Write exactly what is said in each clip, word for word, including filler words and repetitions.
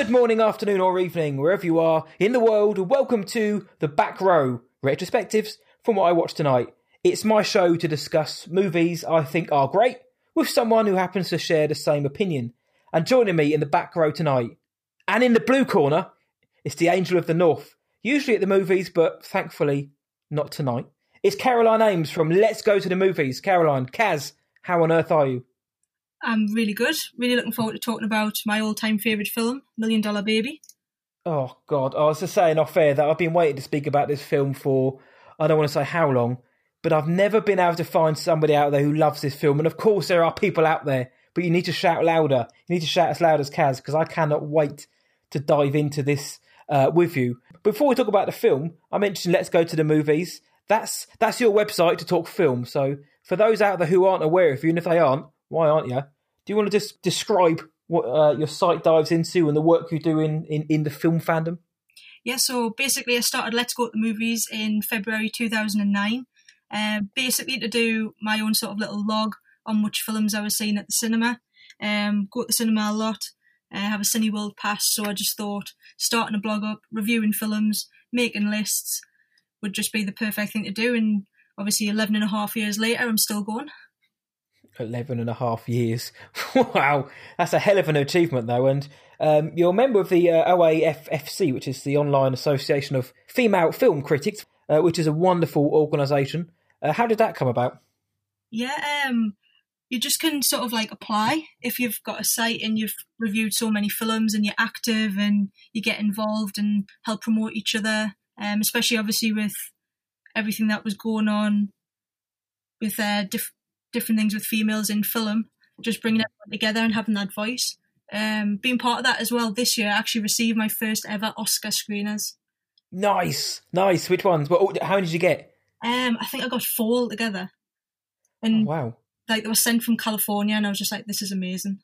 Good morning, afternoon, or evening, wherever you are in the world. Welcome to The Back Row, retrospectives from what I watched tonight. It's my show to discuss movies I think are great with someone who happens to share the same opinion. And joining me in the back row tonight, and in the blue corner, is the Angel of the North. Usually at the movies, but thankfully not tonight. It's Caroline Ames from Let's Go to the Movies. Caroline, Kaz, how on earth are you? I'm really good. Really looking forward to talking about my all-time favourite film, Million Dollar Baby. Oh, God. I was just saying off air that I've been waiting to speak about this film for, I don't want to say how long, but I've never been able to find somebody out there who loves this film. And of course there are people out there, but you need to shout louder. You need to shout as loud as Kaz, because I cannot wait to dive into this uh, with you. Before we talk about the film, I mentioned Let's Go to the Movies. That's that's your website to talk film. So for those out there who aren't aware of you, and if they aren't, why aren't you? Do you want to just describe what uh, your site dives into and the work you do in, in, in the film fandom? Yeah, so basically I started Let's Go to the Movies in February two thousand nine, uh, basically to do my own sort of little log on which films I was seeing at the cinema. Um, go to the cinema a lot, uh, have a Cineworld pass, so I just thought starting a blog up, reviewing films, making lists would just be the perfect thing to do, and obviously eleven and a half years later I'm still going. eleven and a half years. Wow, that's a hell of an achievement though. And um, you're a member of the uh, O A F F C, which is the Online Association of Female Film Critics, uh, which is a wonderful organisation. Uh, how did that come about? Yeah, um, you just can sort of like apply if you've got a site and you've reviewed so many films and you're active and you get involved and help promote each other, um, especially obviously with everything that was going on with uh, different different things with females in film, just bringing everyone together and having that voice. Um, being part of that as well this year, I actually received my first ever Oscar screeners. Nice, nice. Which ones? What? How many did you get? Um, I think I got four altogether. And oh, wow. Like, they were sent from California and I was just like, this is amazing.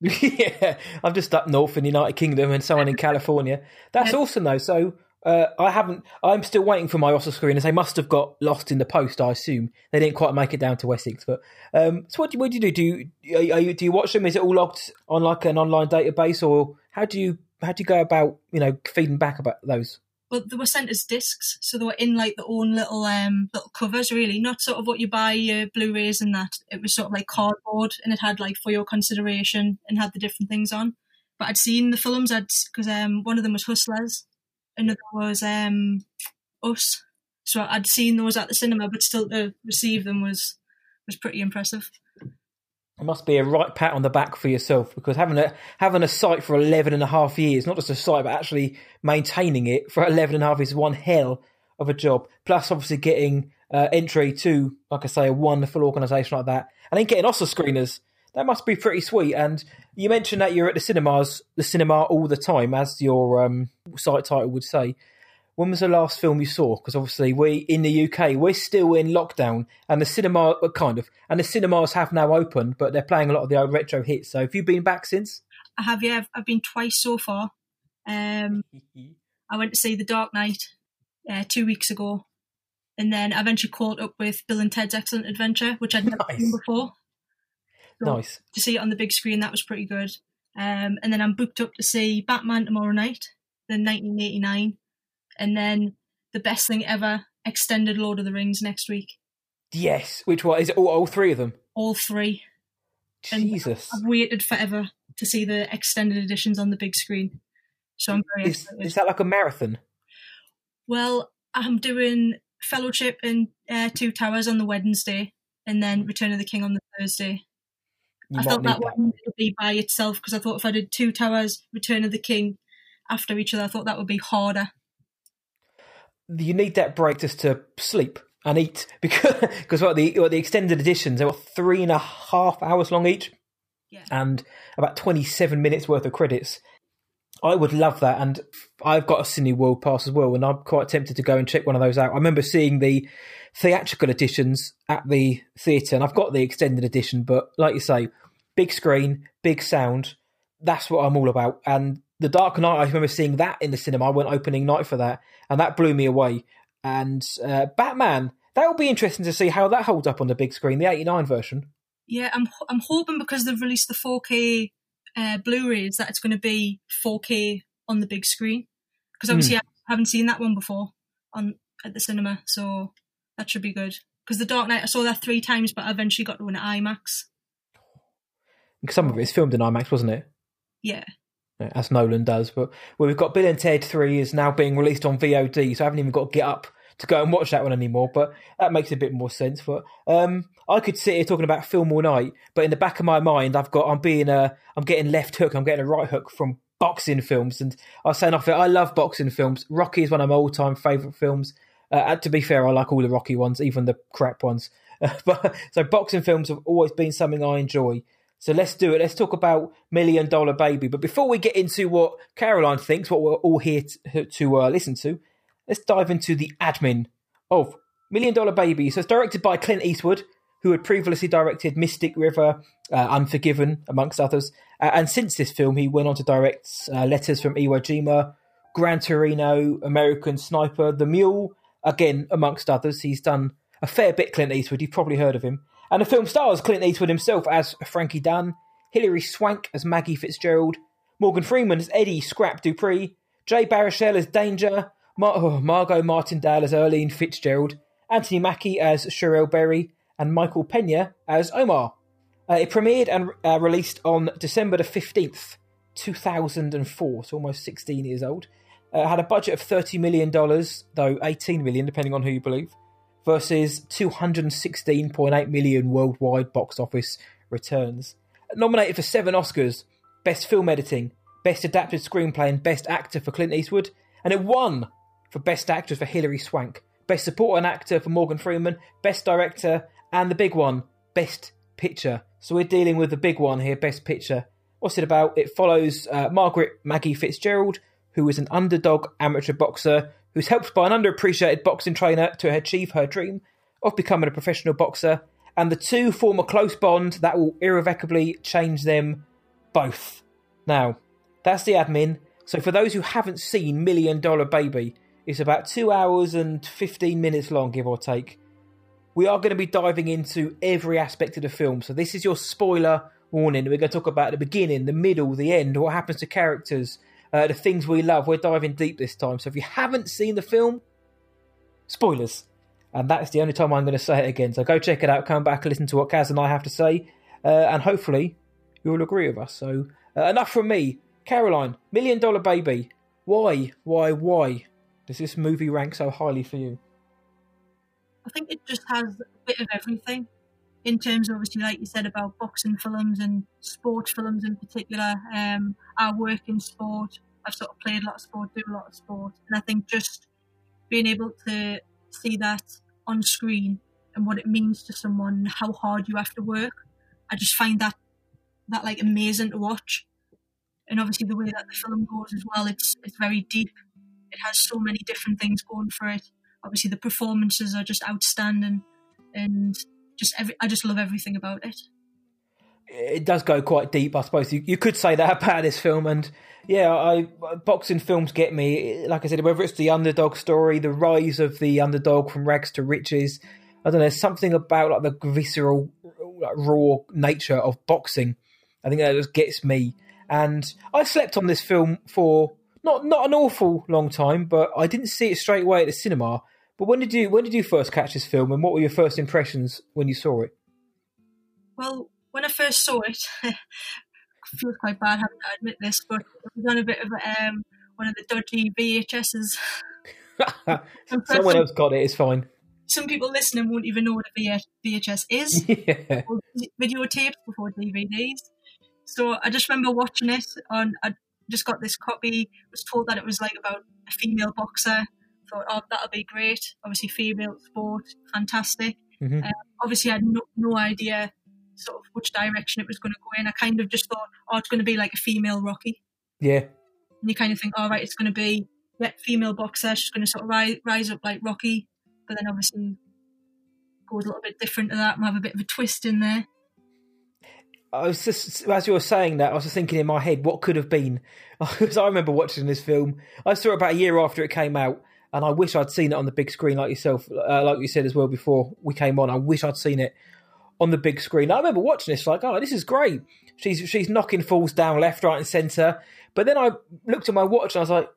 Yeah, I'm just up north in the United Kingdom and someone in California. That's yeah. Awesome though. So uh, I haven't, I'm still waiting for my Oscar screeners. They must have got lost in the post, I assume. They didn't quite make it down to Essex. But um, so what do, what do you do? Do you, are you, do you watch them? Is it all logged on like an online database, or how do you, how do you go about, you know, feeding back about those? Well, they were sent as discs, so they were in like their own little um, little covers, really. Not sort of what you buy your uh, Blu-rays and that. It was sort of like cardboard, and it had like for your consideration and had the different things on. But I'd seen the films, I'd because um, one of them was Hustlers, another was um, Us. So I'd seen those at the cinema, but still to receive them was was pretty impressive. It must be a right pat on the back for yourself, because having a having a site for eleven and a half years, not just a site, but actually maintaining it for eleven and a half years is one hell of a job. Plus, obviously, getting uh, entry to, like I say, a wonderful organisation like that. And then getting Oscar screeners, that must be pretty sweet. And you mentioned that you're at the cinemas, the cinema all the time, as your um, site title would say. When was the last film you saw? Because obviously we, in the U K, we're still in lockdown and the cinema, kind of, and the cinemas have now opened, but they're playing a lot of the old retro hits. So have you been back since? I have, yeah. I've been twice so far. Um, I went to see The Dark Knight uh, two weeks ago. And then I eventually caught up with Bill and Ted's Excellent Adventure, which I'd never nice. seen before. So nice. To see it on the big screen, that was pretty good. Um, and then I'm booked up to see Batman tomorrow night, the nineteen eighty-nine. And then the best thing ever, extended Lord of the Rings next week. Yes, which one? Is it all, all three of them? All three. Jesus. And I've waited forever to see the extended editions on the big screen. So I'm very is, excited. Is that like a marathon? Well, I'm doing Fellowship and uh, Two Towers on the Wednesday and then Return of the King on the Thursday. You I thought that, that one would be by itself, because I thought if I did Two Towers, Return of the King after each other, I thought that would be harder. You need that break just to sleep and eat, because because what the what the extended editions, they were three and a half hours long each, yeah. And about twenty-seven minutes worth of credits. I would love that, and I've got a Cineworld pass as well, and I'm quite tempted to go and check one of those out. I remember seeing the theatrical editions at the theatre, and I've got the extended edition, but like you say, big screen, big sound, that's what I'm all about. And The Dark Knight, I remember seeing that in the cinema. I went opening night for that, and that blew me away. And uh, Batman, that will be interesting to see how that holds up on the big screen, the eighty-nine version. Yeah, I'm I'm hoping, because they've released the four K uh, Blu-ray is that it's going to be four K on the big screen, because obviously mm. I haven't seen that one before on at the cinema, so that should be good. Because The Dark Knight, I saw that three times, but I eventually got to one at IMAX. Some of it's filmed in IMAX, wasn't it? Yeah. As Nolan does. But well, we've got Bill and Ted three is now being released on V O D, so I haven't even got to get up to go and watch that one anymore, but that makes a bit more sense. But um, I could sit here talking about film all night, but in the back of my mind, I've got, I'm being a, I'm getting left hook, I'm getting a right hook from boxing films, and I'll say nothing. I love boxing films. Rocky is one of my all-time favourite films. Uh, to be fair, I like all the Rocky ones, even the crap ones. Uh, but so boxing films have always been something I enjoy. So let's do it. Let's talk about Million Dollar Baby. But before we get into what Caroline thinks, what we're all here to, to uh, listen to, let's dive into the admin of Million Dollar Baby. So it's directed by Clint Eastwood, who had previously directed Mystic River, uh, Unforgiven, amongst others. Uh, and since this film, he went on to direct uh, Letters from Iwo Jima, Gran Torino, American Sniper, The Mule, again, amongst others. He's done a fair bit, Clint Eastwood. You've probably heard of him. And the film stars Clint Eastwood himself as Frankie Dunn, Hilary Swank as Maggie Fitzgerald, Morgan Freeman as Eddie Scrap Dupree, Jay Baruchel as Danger, Mar- oh, Margot Martindale as Earlene Fitzgerald, Anthony Mackie as Sherelle Berry, and Michael Pena as Omar. Uh, it premiered and uh, released on December the fifteenth, two thousand four, so almost sixteen years old. Uh, had a budget of thirty million dollars, though eighteen million dollars, depending on who you believe, versus two hundred sixteen point eight million worldwide box office returns. Nominated for seven Oscars, Best Film Editing, Best Adapted Screenplay and Best Actor for Clint Eastwood, and it won for Best Actress for Hilary Swank, Best Supporting Actor for Morgan Freeman, Best Director, and the big one, Best Picture. So we're dealing with the big one here, Best Picture. What's it about? It follows uh, Margaret Maggie Fitzgerald, who is an underdog amateur boxer who's helped by an underappreciated boxing trainer to achieve her dream of becoming a professional boxer, and the two form a close bond that will irrevocably change them both. Now, that's the admin. So for those who haven't seen Million Dollar Baby, it's about two hours and fifteen minutes long, give or take. We are going to be diving into every aspect of the film. So this is your spoiler warning. We're going to talk about the beginning, the middle, the end, what happens to characters, Uh, the things we love. We're diving deep this time. So if you haven't seen the film, spoilers. And that's the only time I'm going to say it again. So go check it out. Come back and listen to what Kaz and I have to say. Uh, and hopefully you'll agree with us. So uh, enough from me. Caroline, Million Dollar Baby. Why, why, why does this movie rank so highly for you? I think it just has a bit of everything. In terms of, obviously, like you said, about boxing films and sports films in particular. Um, I work in sport. I've sort of played a lot of sport, do a lot of sport. And I think just being able to see that on screen and what it means to someone, how hard you have to work, I just find that, that like, amazing to watch. And obviously the way that the film goes as well, it's it's very deep. It has so many different things going for it. Obviously the performances are just outstanding, and Just every, I just love everything about it. It does go quite deep, I suppose. You, you could say that about this film. And yeah, I, boxing films get me. Like I said, whether it's the underdog story, the rise of the underdog from rags to riches, I don't know, something about like the visceral, like, raw nature of boxing. I think that just gets me. And I slept on this film for not not an awful long time, but I didn't see it straight away at the cinema. But when did you when did you first catch this film, and what were your first impressions when you saw it? Well, when I first saw it, it feels quite bad having to admit this, but it was on a bit of um, one of the dodgy V H S's. Someone else got it, it's fine. Some people listening won't even know what a V H S is. Yeah. Or videotapes before D V Ds. So I just remember watching it, and I just got this copy, was told that it was like about a female boxer. Thought, oh, that'll be great. Obviously, female sport, fantastic. Mm-hmm. Um, obviously, I had no, no idea sort of which direction it was going to go in. I kind of just thought, oh, it's going to be like a female Rocky. Yeah. And you kind of think, all right, it's going to be yeah, female boxer. She's going to sort of rise, rise up like Rocky, but then obviously go a little bit different to that and have a bit of a twist in there. I was just, as you were saying that, I was just thinking in my head, what could have been? Because I remember watching this film. I saw it about a year after it came out. And I wish I'd seen it on the big screen, like yourself, uh, like you said as well before we came on. I wish I'd seen it. on the big screen. I remember watching this like, oh, this is great. She's she's knocking fools down left, right and centre. But then I looked at my watch and I was like,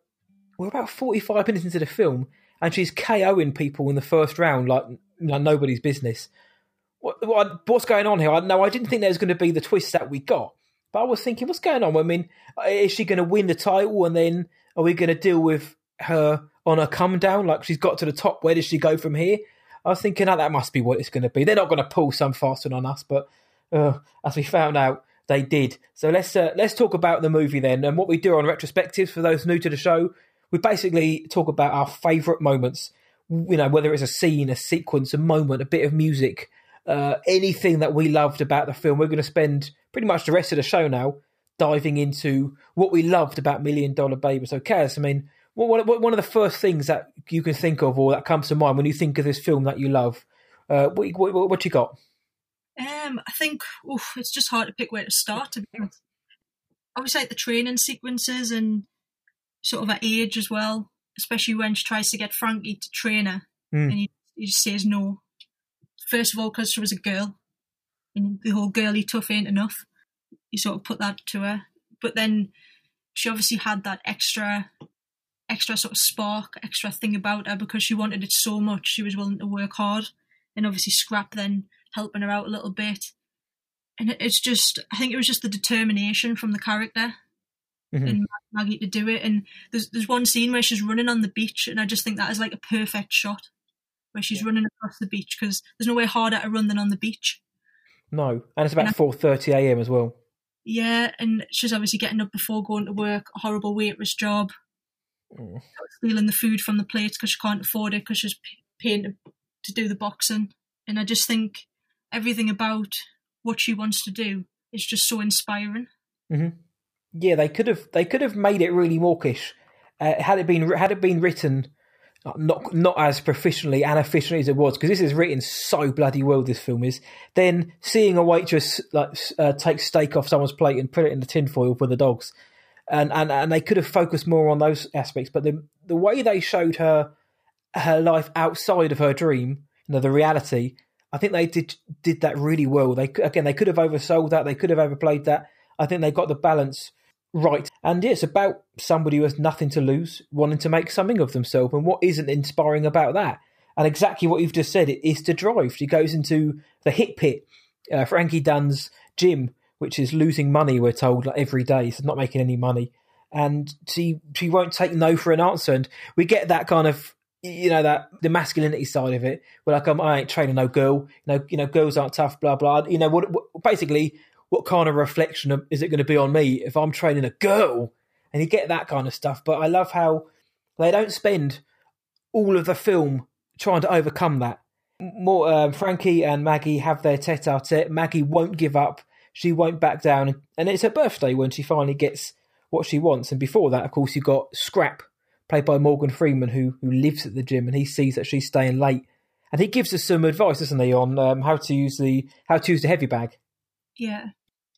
we're about forty-five minutes into the film and she's KOing people in the first round like, like nobody's business. What, what What's going on here? I, no, I didn't think there was going to be the twist that we got. But I was thinking, what's going on? I mean, is she going to win the title and then are we going to deal with her on her come down? Like she's got to the top, where does she go from here? I was thinking, oh, that must be what it's going to be. They're not going to pull some fast one on us, but uh, as we found out, they did. So let's uh, let's talk about the movie then. And what we do on retrospectives, for those new to the show, we basically talk about our favourite moments, you know, whether it's a scene, a sequence, a moment, a bit of music, uh, anything that we loved about the film. We're going to spend pretty much the rest of the show now diving into what we loved about Million Dollar Baby. So, Kaz, I mean, what, what, one of the first things that you can think of or that comes to mind when you think of this film that you love, uh, what, what, what you got? Um, I think oof, it's just hard to pick where to start. To be honest. I always like the training sequences and sort of her age as well, especially when she tries to get Frankie to train her mm. and he, he just says no. First of all, because she was a girl and the whole girly tough ain't enough. You sort of put that to her. But then she obviously had that extra... extra sort of spark, extra thing about her because she wanted it so much. She was willing to work hard and obviously Scrap then helping her out a little bit. And it's just, I think it was just the determination from the character mm-hmm. and Maggie to do it. And there's there's one scene where she's running on the beach and I just think that is like a perfect shot where she's yeah. running across the beach because there's no way harder to run than on the beach. No, and it's about four thirty a.m. as well. Yeah, and she's obviously getting up before going to work, a horrible waitress job. Stealing the food from the plates because she can't afford it because she's paying to, to do the boxing. And I just think everything about what she wants to do is just so inspiring. Mm-hmm. Yeah, they could have they could have made it really mawkish uh, had it been had it been written not not as professionally and efficiently as it was, because this is written so bloody well. This film is. Then seeing a waitress like uh, take steak off someone's plate and put it in the tinfoil for the dogs. And, and and they could have focused more on those aspects, but the the way they showed her her life outside of her dream, you know, the reality, I think they did did that really well. They again, they could have oversold that, they could have overplayed that. I think they got the balance right. And it's about somebody who has nothing to lose, wanting to make something of themselves, and what isn't inspiring about that? And exactly what you've just said, it is the drive. She goes into the hit pit, uh, Frankie Dunn's gym, which is losing money, we're told, like every day. So not making any money. And she she won't take no for an answer. And we get that kind of, you know, that the masculinity side of it. We're like, I ain't training no girl. You know, you know, girls aren't tough, blah, blah. You know, what, what basically, what kind of reflection is it going to be on me if I'm training a girl? And you get that kind of stuff. But I love how they don't spend all of the film trying to overcome that. More um, Frankie and Maggie have their tete-a-tete. Maggie won't give up. She won't back down, and it's her birthday when she finally gets what she wants. And before that, of course, you've got Scrap, played by Morgan Freeman, who who lives at the gym, and he sees that she's staying late, and he gives us some advice, doesn't he, on um, how to use the how to use the heavy bag. Yeah,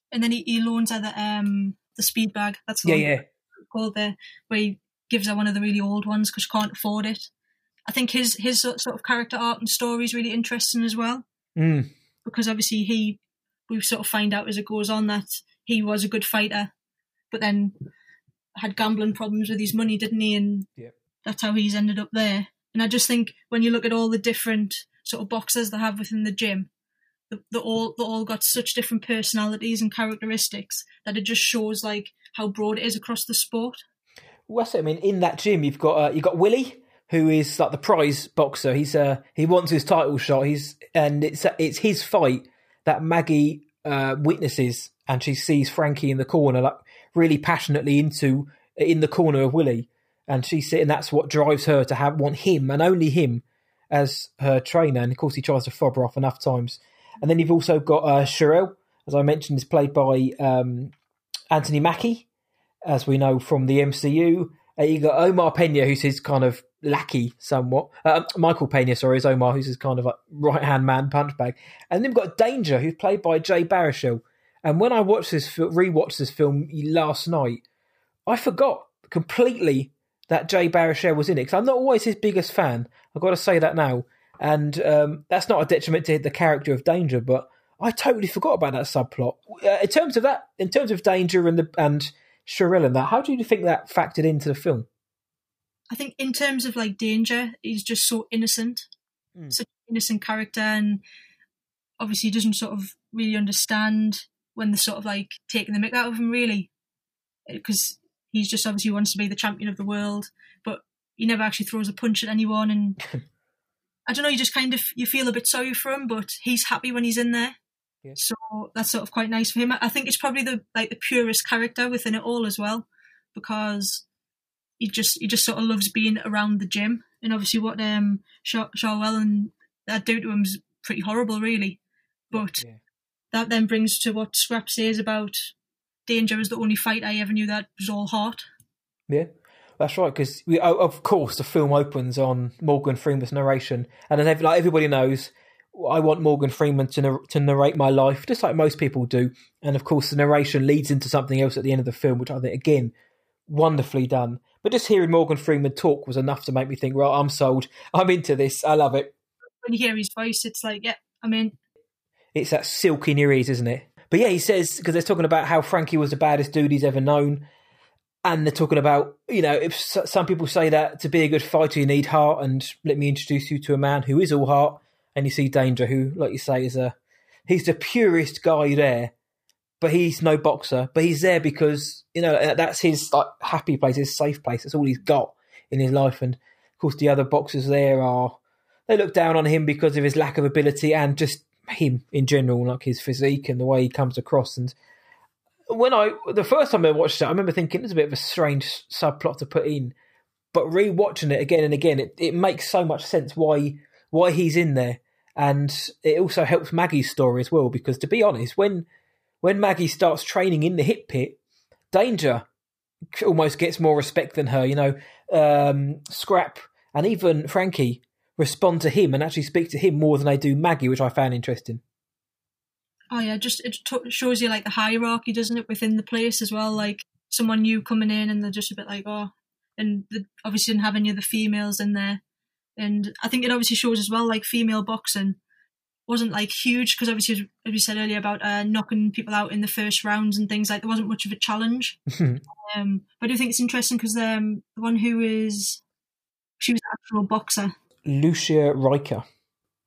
and then he, he loans her the um the speed bag. That's the yeah, yeah. Called there, where he gives her one of the really old ones because she can't afford it. I think his his sort of character art and story is really interesting as well, mm. because obviously he. We sort of find out as it goes on that he was a good fighter, but then had gambling problems with his money, didn't he? And yeah. that's how he's ended up there. And I just think when you look at all the different sort of boxers they have within the gym, they the all they all got such different personalities and characteristics that it just shows like how broad it is across the sport. Well, that's it. I mean, in that gym, you've got uh, you've got Willie, who is like the prize boxer. He's uh, he wants his title shot. He's and it's uh, it's his fight that Maggie uh, witnesses, and she sees Frankie in the corner, like really passionately into in the corner of Willie, and she's sitting. That's what drives her to have want him and only him as her trainer. And of course, he tries to fob her off enough times. And then you've also got uh, Sherelle, as I mentioned, is played by um, Anthony Mackie, as we know from the M C U. Uh, you got Omar Pena, who's his kind of lackey somewhat. Uh, Michael Pena, sorry, is Omar, who's his kind of like right-hand man punchbag. And then we've got Danger, who's played by Jay Baruchel. And when I watched this, rewatched this film last night, I forgot completely that Jay Baruchel was in it, because I'm not always his biggest fan. I've got to say that now. And um, that's not a detriment to the character of Danger, but I totally forgot about that subplot. Uh, in terms of that, in terms of Danger and the and Sherelle and that, how do you think that factored into the film? I think in terms of like Danger, he's just so innocent, mm. such an innocent character, and obviously he doesn't sort of really understand when they're sort of like taking the mick out of him, really, because he's just obviously wants to be the champion of the world, but he never actually throws a punch at anyone, and I don't know, you just kind of, you feel a bit sorry for him, but he's happy when he's in there. Yeah. So that's sort of quite nice for him. I think it's probably the like the purest character within it all as well, because he just he just sort of loves being around the gym, and obviously what um Sherelle and that do to him is pretty horrible, really. But yeah. that then brings to what Scrap says about Danger is the only fight I ever knew that was all heart. Yeah. That's right, because of course the film opens on Morgan Freeman's narration, and as like everybody knows, I want Morgan Freeman to nar- to narrate my life, just like most people do. And of course, the narration leads into something else at the end of the film, which I think again wonderfully done. But just hearing Morgan Freeman talk was enough to make me think, well, I'm sold, I'm into this, I love it. When you hear his voice, it's like, yeah, I'm in. It's that silky in your ears, isn't it? But yeah, he says, because they're talking about how Frankie was the baddest dude he's ever known. And they're talking about, you know, if some people say that to be a good fighter, you need heart. And let me introduce you to a man who is all heart. And you see Danger, who, like you say, is a he's the purest guy there, but he's no boxer. But he's there because, you know, that's his like happy place, his safe place. That's all he's got in his life. And of course, the other boxers there are they look down on him because of his lack of ability and just him in general, like his physique and the way he comes across. And when I, the first time I watched it, I remember thinking it's a bit of a strange subplot to put in, but rewatching it again and again, it, it makes so much sense why, why he's in there. And it also helps Maggie's story as well, because to be honest, when, when Maggie starts training in the hip pit, Danger almost gets more respect than her, you know, um, Scrap and even Frankie respond to him and actually speak to him more than they do Maggie, which I found interesting. Oh yeah, just it t- shows you like the hierarchy, doesn't it, within the place as well? Like someone new coming in, and they're just a bit like, oh, and the, obviously didn't have any of the females in there. And I think it obviously shows as well, like female boxing wasn't like huge because obviously, as we said earlier about uh, knocking people out in the first rounds and things, like there wasn't much of a challenge. um, but I do think it's interesting because um, the one who is she was an actual boxer, Lucia Rijker.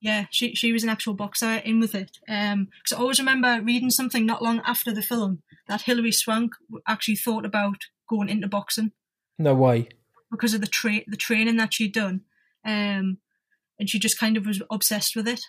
Yeah, she she was an actual boxer in with it. Um, because I always remember reading something not long after the film that Hilary Swank actually thought about going into boxing. No way. Because of the tra- the training that she'd done. Um, and she just kind of was obsessed with it.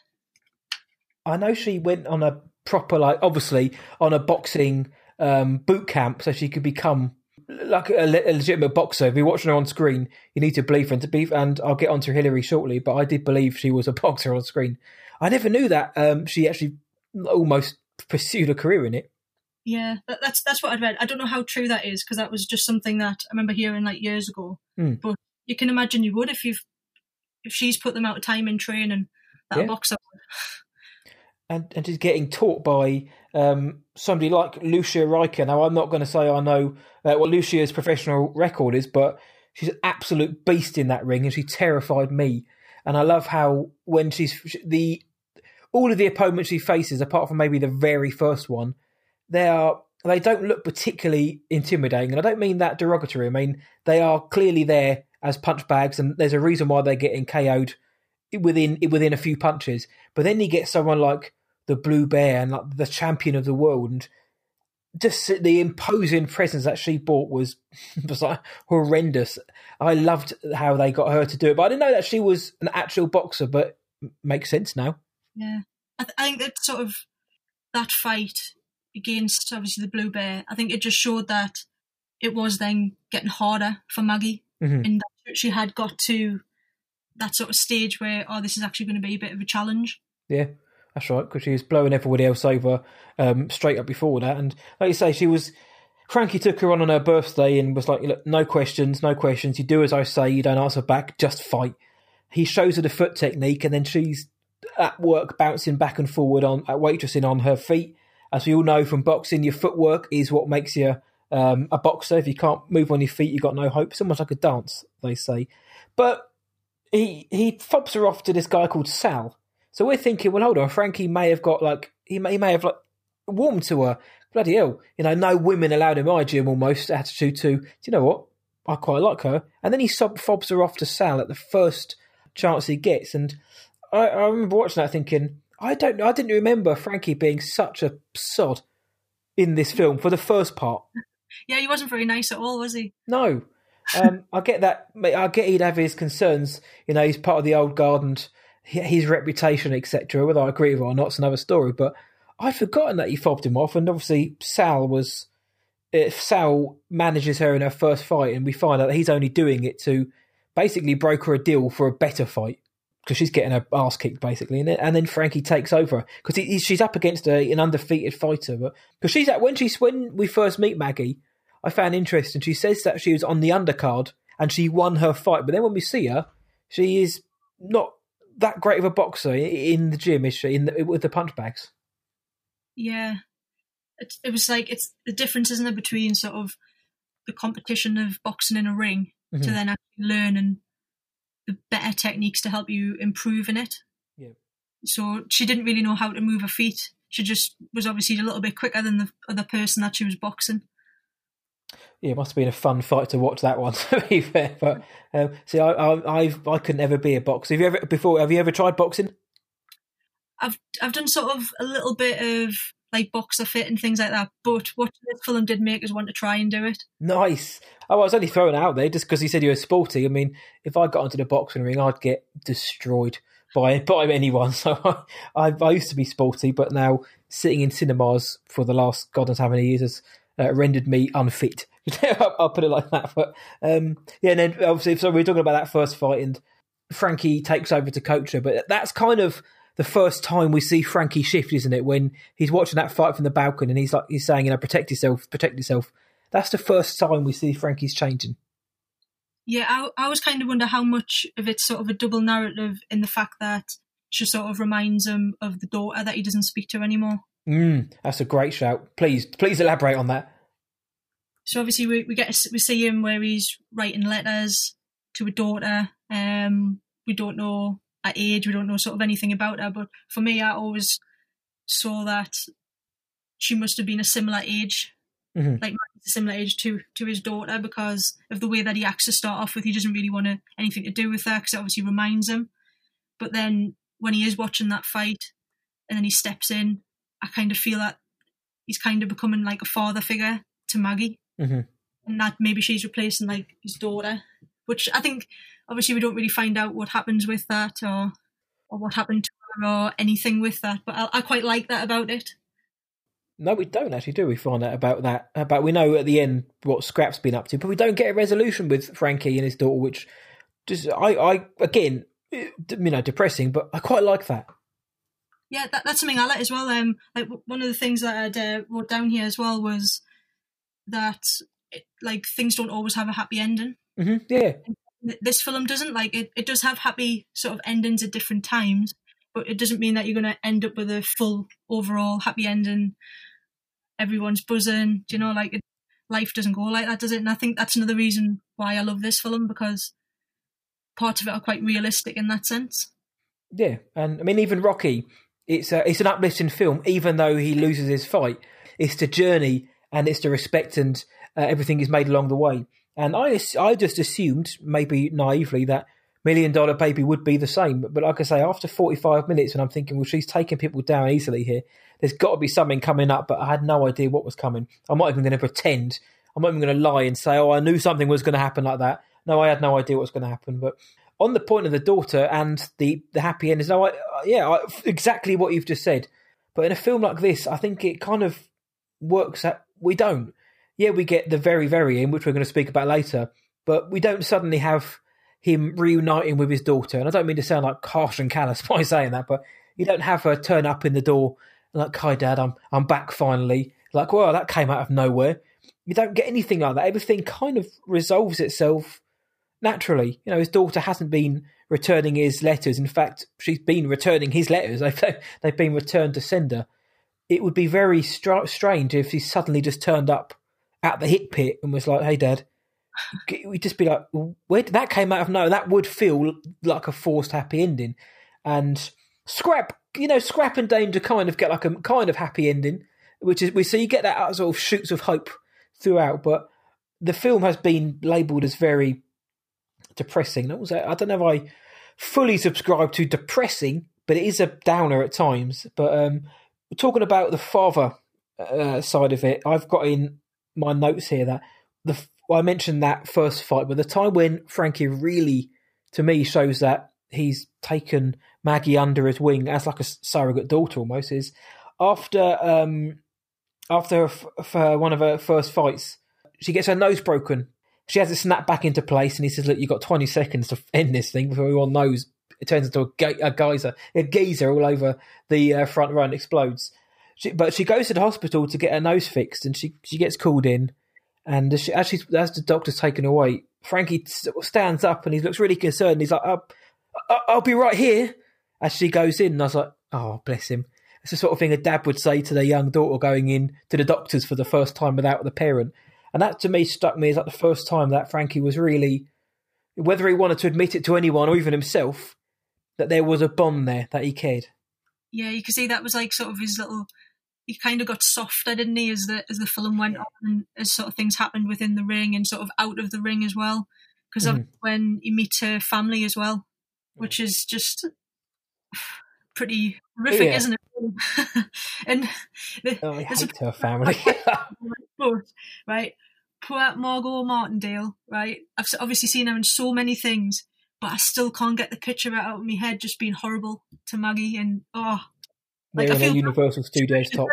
I know she went on a proper, like, obviously, on a boxing um, boot camp so she could become like a, le- a legitimate boxer. If you're watching her on screen, you need to believe her. And, to be, and I'll get onto Hilary shortly, but I did believe she was a boxer on screen. I never knew that um, she actually almost pursued a career in it. Yeah, that, that's that's what I'd read. I don't know how true that is because that was just something that I remember hearing like years ago. Mm. But you can imagine you would if you've if she's put them out of time in training that yeah. a boxer would. And and just getting taught by um, somebody like Lucia Rijker. Now, I'm not going to say I know uh, what Lucia's professional record is, but she's an absolute beast in that ring, and she terrified me. And I love how when she's the all of the opponents she faces, apart from maybe the very first one, they are they don't look particularly intimidating, and I don't mean that derogatory. I mean they are clearly there as punch bags, and there's a reason why they're getting K O'd within within a few punches. But then you get someone like the Blue Bear and like the champion of the world, and just the imposing presence that she brought was, was like horrendous. I loved how they got her to do it, but I didn't know that she was an actual boxer, but makes sense now. Yeah. I, th- I think that sort of that fight against obviously the Blue Bear, I think it just showed that it was then getting harder for Maggie, mm-hmm. and that she had got to that sort of stage where, oh, this is actually going to be a bit of a challenge. Yeah. That's right, because she was blowing everybody else over um, straight up before that. And like you say, she was... Frankie took her on on her birthday and was like, look, no questions, no questions. You do as I say, you don't answer back, just fight. He shows her the foot technique, and then she's at work bouncing back and forward on at waitressing on her feet. As we all know from boxing, your footwork is what makes you um, a boxer. If you can't move on your feet, you've got no hope. It's almost like a dance, they say. But he he fops her off to this guy called Sal. So we're thinking, well, hold on, Frankie may have got like he may, he may have like warmed to her. Bloody hell. You know, no women allowed in my gym almost attitude to, do you know what? I quite like her. And then he sob, fobs her off to Sal at the first chance he gets. And I, I remember watching that thinking, I don't know. I didn't remember Frankie being such a sod in this film for the first part. Yeah, he wasn't very nice at all, was he? No. Um, I get that. I get he'd have his concerns. You know, he's part of the old guard and his reputation, et cetera. Whether I agree with it or not, it's another story. But I'd forgotten that he fobbed him off. And obviously, Sal was. If Sal manages her in her first fight, and we find out that he's only doing it to basically broker a deal for a better fight because she's getting her ass kicked, basically. And then Frankie takes over because she's up against a, an undefeated fighter. But because she's at when she when we first meet Maggie, I found interesting. She says that she was on the undercard and she won her fight, but then when we see her, she is not that great of a boxer in the gym, is she? In the, with the punch bags. Yeah. It, it was like it's the difference, isn't there, between sort of the competition of boxing in a ring mm-hmm. to then actually learning the better techniques to help you improve in it. Yeah. So she didn't really know how to move her feet. She just was obviously a little bit quicker than the other person that she was boxing. Yeah, it must have been a fun fight to watch that one. To be fair, but um, see, I, I, I've I couldn't ever be a boxer. Have you ever before? Have you ever tried boxing? I've I've done sort of a little bit of. Like boxer fit and things like that. But watching this film did make us want to try and do it. Nice. Oh, well, I was only throwing it out there just because he said you were sporty. I mean, if I got into the boxing ring, I'd get destroyed by by anyone. So I, I, I used to be sporty, but now sitting in cinemas for the last God knows how many years has uh, rendered me unfit. I'll put it like that. But um, yeah, and then obviously, so we were talking about that first fight, and Frankie takes over to coach her. But that's kind of the first time we see Frankie shift, isn't it? When he's watching that fight from the balcony and he's like, he's saying, you know, protect yourself, protect yourself. That's the first time we see Frankie's changing. Yeah, I, I always kind of wonder how much of it's sort of a double narrative in the fact that she sort of reminds him of the daughter that he doesn't speak to anymore. Mm, that's a great shout. Please, please elaborate on that. So obviously we, we get, we see him where he's writing letters to a daughter. Um, we don't know at age, we don't know sort of anything about her, but for me, I always saw that she must have been a similar age, mm-hmm. like a similar age to to his daughter, because of the way that he acts to start off with. He doesn't really want to, anything to do with her because it obviously reminds him. But then when he is watching that fight and then he steps in, I kind of feel that he's kind of becoming like a father figure to Maggie, mm-hmm. and that maybe she's replacing like his daughter, which I think. Obviously, we don't really find out what happens with that or or what happened to her or anything with that. But I, I quite like that about it. No, we don't actually, do we find out about that? About we know at the end what Scrap's been up to, but we don't get a resolution with Frankie and his daughter, which just, I, I again, you know, depressing, but I quite like that. Yeah, that, that's something I like as well. Um, like one of the things that I'd uh, wrote down here as well was that, it, like, things don't always have a happy ending. Mm-hmm, yeah. And this film doesn't, like, it, it does have happy sort of endings at different times, but it doesn't mean that you're going to end up with a full overall happy ending. Everyone's buzzing, do you know, like, it, life doesn't go like that, does it? And I think that's another reason why I love this film, because parts of it are quite realistic in that sense. Yeah, and I mean, even Rocky, it's a, it's an uplifting film, even though he loses his fight. It's the journey and it's the respect and uh, everything is made along the way. And I, I just assumed, maybe naively, that Million Dollar Baby would be the same. But, but like I say, after forty-five minutes, and I'm thinking, well, she's taking people down easily here. There's got to be something coming up, but I had no idea what was coming. I'm not even going to pretend. I'm not even going to lie and say, oh, I knew something was going to happen like that. No, I had no idea what was going to happen. But on the point of the daughter and the, the happy end, is no, I, yeah, I, exactly what you've just said. But in a film like this, I think it kind of works that we don't. Yeah, we get the very, very end, which we're going to speak about later, but we don't suddenly have him reuniting with his daughter. And I don't mean to sound like harsh and callous by saying that, but you don't have her turn up in the door like, hi, Dad, I'm I'm back finally. Like, well, that came out of nowhere. You don't get anything like that. Everything kind of resolves itself naturally. You know, his daughter hasn't been returning his letters. In fact, she's been returning his letters. They've, they've been returned to sender. It would be very str- strange if he suddenly just turned up at the hit pit and was like, hey, Dad, we'd just be like, where did that came out of? No, that would feel like a forced happy ending. And Scrap you know, Scrap and Danger kind of get like a kind of happy ending, which is we so you get that sort of shoots of hope throughout. But the film has been labelled as very depressing. I don't know if I fully subscribe to depressing, but it is a downer at times. But um, talking about the father uh, side of it, I've got in my notes here that the well, I mentioned that first fight, but the time when Frankie really, to me, shows that he's taken Maggie under his wing as like a surrogate daughter almost is after um, after her, for one of her first fights, she gets her nose broken. She has it snapped back into place, and he says, "Look, you've got twenty seconds to end this thing before everyone knows." It turns into a, ge- a geyser, a geyser all over the uh, front row and explodes. She, but she goes to the hospital to get her nose fixed, and she, she gets called in. And as, she, as, she's, as the doctor's taken away, Frankie stands up and he looks really concerned. He's like, I'll, I'll be right here as she goes in. And I was like, oh, bless him. It's the sort of thing a dad would say to their young daughter going in to the doctors for the first time without the parent. And that, to me, struck me as like the first time that Frankie was really, whether he wanted to admit it to anyone or even himself, that there was a bond there, that he cared. Yeah, you could see that was like sort of his little... He kind of got softer, didn't he, as the as the film went on, and as sort of things happened within the ring and sort of out of the ring as well, because mm-hmm. of when you meet her family as well, which is just pretty horrific, yeah. Isn't it? And the, oh, I hate a, her family, right? Poor Margot Martindale, right? I've obviously seen her in so many things, but I still can't get the picture out of my head, just being horrible to Maggie and oh. Like, in a Universal Studios top.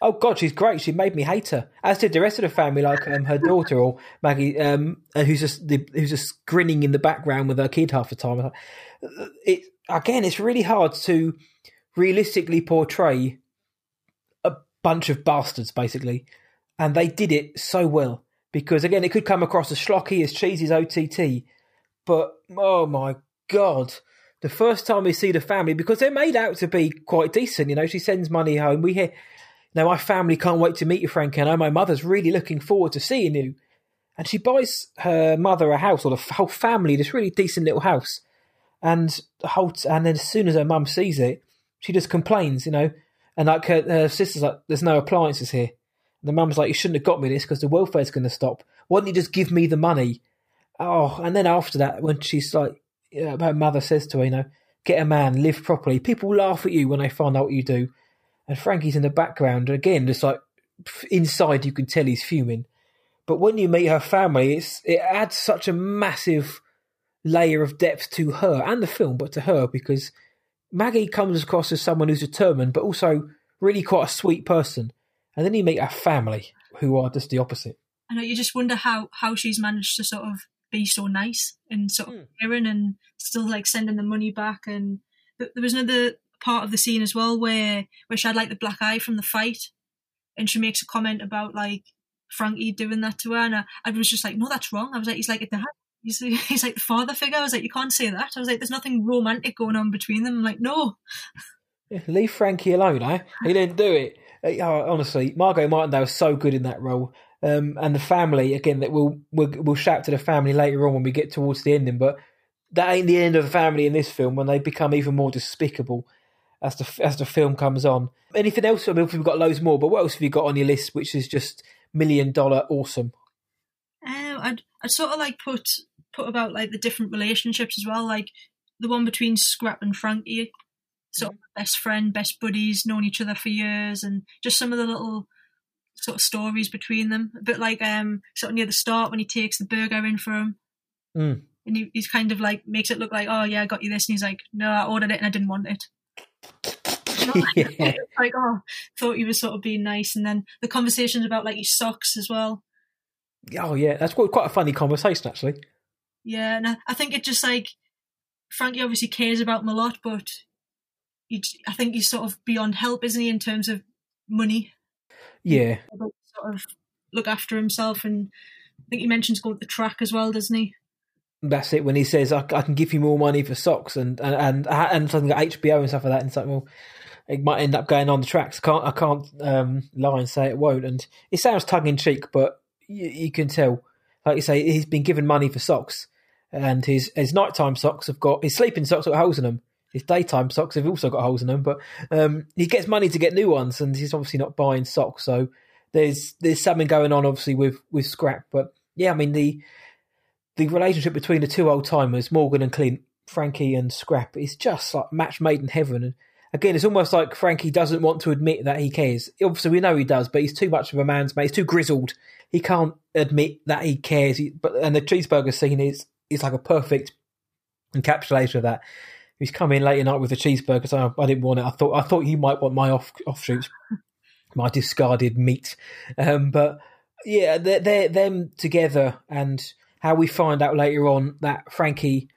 Oh God, she's great. She made me hate her. As did the rest of the family, like um, her daughter or Maggie, um, who's just the, who's just grinning in the background with her kid half the time. It again, it's really hard to realistically portray a bunch of bastards, basically, and they did it so well. Because again, it could come across as schlocky, as cheesy, as O T T, but oh my God. The first time we see the family, because they're made out to be quite decent, you know, she sends money home. We hear, now my family can't wait to meet you, Frankie. I know my mother's really looking forward to seeing you. And she buys her mother a house, or the whole family, this really decent little house. And the whole, and then as soon as her mum sees it, she just complains, you know. And like her, her sister's like, there's no appliances here. And the mum's like, you shouldn't have got me this because the welfare's going to stop. Why don't you just give me the money? Oh, and then after that, when she's like, yeah, her mother says to her, you know, get a man, live properly. People laugh at you when they find out what you do. And Frankie's in the background, again, just like inside you can tell he's fuming. But when you meet her family, it's it adds such a massive layer of depth to her and the film, but to her, because Maggie comes across as someone who's determined, but also really quite a sweet person. And then you meet her family, who are just the opposite. I know, you just wonder how, how she's managed to sort of be so nice and sort of caring and still like sending the money back. And there was another part of the scene as well where where she had like the black eye from the fight, and she makes a comment about like Frankie doing that to her, and I, I was just like, no, that's wrong. I was like, he's like a dad, he's, he's like the father figure. I was like, you can't say that. I was like, there's nothing romantic going on between them. I'm like, no, yeah, leave Frankie alone. Eh? He didn't do it. Oh, honestly, Margot Martindale was so good in that role. Um, and the family, again, that we'll, we'll we'll shout to the family later on when we get towards the ending, but that ain't the end of the family in this film when they become even more despicable as the as the film comes on. Anything else? I mean, we've got loads more, but what else have you got on your list which is just million dollar awesome? Um, I'd I'd sort of like put put about like the different relationships as well, like the one between Scrap and Frankie, sort of best friend, best buddies, known each other for years, and just some of the little sort of stories between them, a bit like um sort of near the start when he takes the burger in for him, mm. and he, he's kind of like makes it look like, oh yeah, I got you this, and he's like, no, I ordered it and I didn't want it. Yeah. Like, oh, thought he was sort of being nice, and then the conversations about like his socks as well. Oh yeah, that's quite quite a funny conversation actually. Yeah, and I, I think it just like Frankie obviously cares about him a lot, but he, I think he's sort of beyond help, isn't he, in terms of money. Yeah. Sort of look after himself, and I think he mentions going to the track as well, doesn't he? That's it, when he says, I, I can give you more money for socks and, and, and, and something like H B O and stuff like that, and it's like, well, it might end up going on the tracks. Can't, I can't um, lie and say it won't. And it sounds tongue-in-cheek, but you, you can tell, like you say, he's been given money for socks, and his, his nighttime socks have got, his sleeping socks have got holes in them. his daytime socks have also got holes in them, but um, he gets money to get new ones, and he's obviously not buying socks. So there's there's something going on, obviously, with, with Scrap. But yeah, I mean, the the relationship between the two old timers, Morgan and Clint, Frankie and Scrap, is just like match made in heaven. And again, it's almost like Frankie doesn't want to admit that he cares. Obviously, we know he does, but he's too much of a man's man. He's too grizzled. He can't admit that he cares. He, but and the cheeseburger scene is is like a perfect encapsulation of that. He's come in late at night with a cheeseburger, so I, I didn't want it. I thought I thought you might want my off offshoots, my discarded meat. Um, but yeah, they're, they're them together, and how we find out later on that Frankie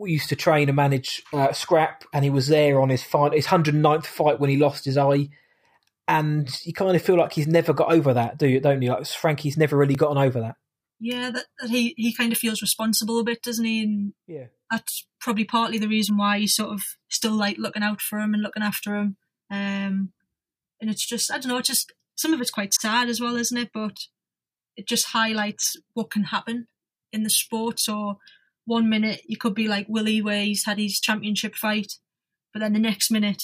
used to train and manage uh, Scrap, and he was there on his fight, his one hundred ninth fight when he lost his eye, and you kind of feel like he's never got over that, do you? Don't you? Like Frankie's never really gotten over that. Yeah, that, that he he kind of feels responsible a bit, doesn't he? And yeah, that's probably partly the reason why he's sort of still like looking out for him and looking after him. Um, and it's just, I don't know, it's just some of it's quite sad as well, isn't it? But it just highlights what can happen in the sport. So one minute you could be like Willie, where he's had his championship fight, but then the next minute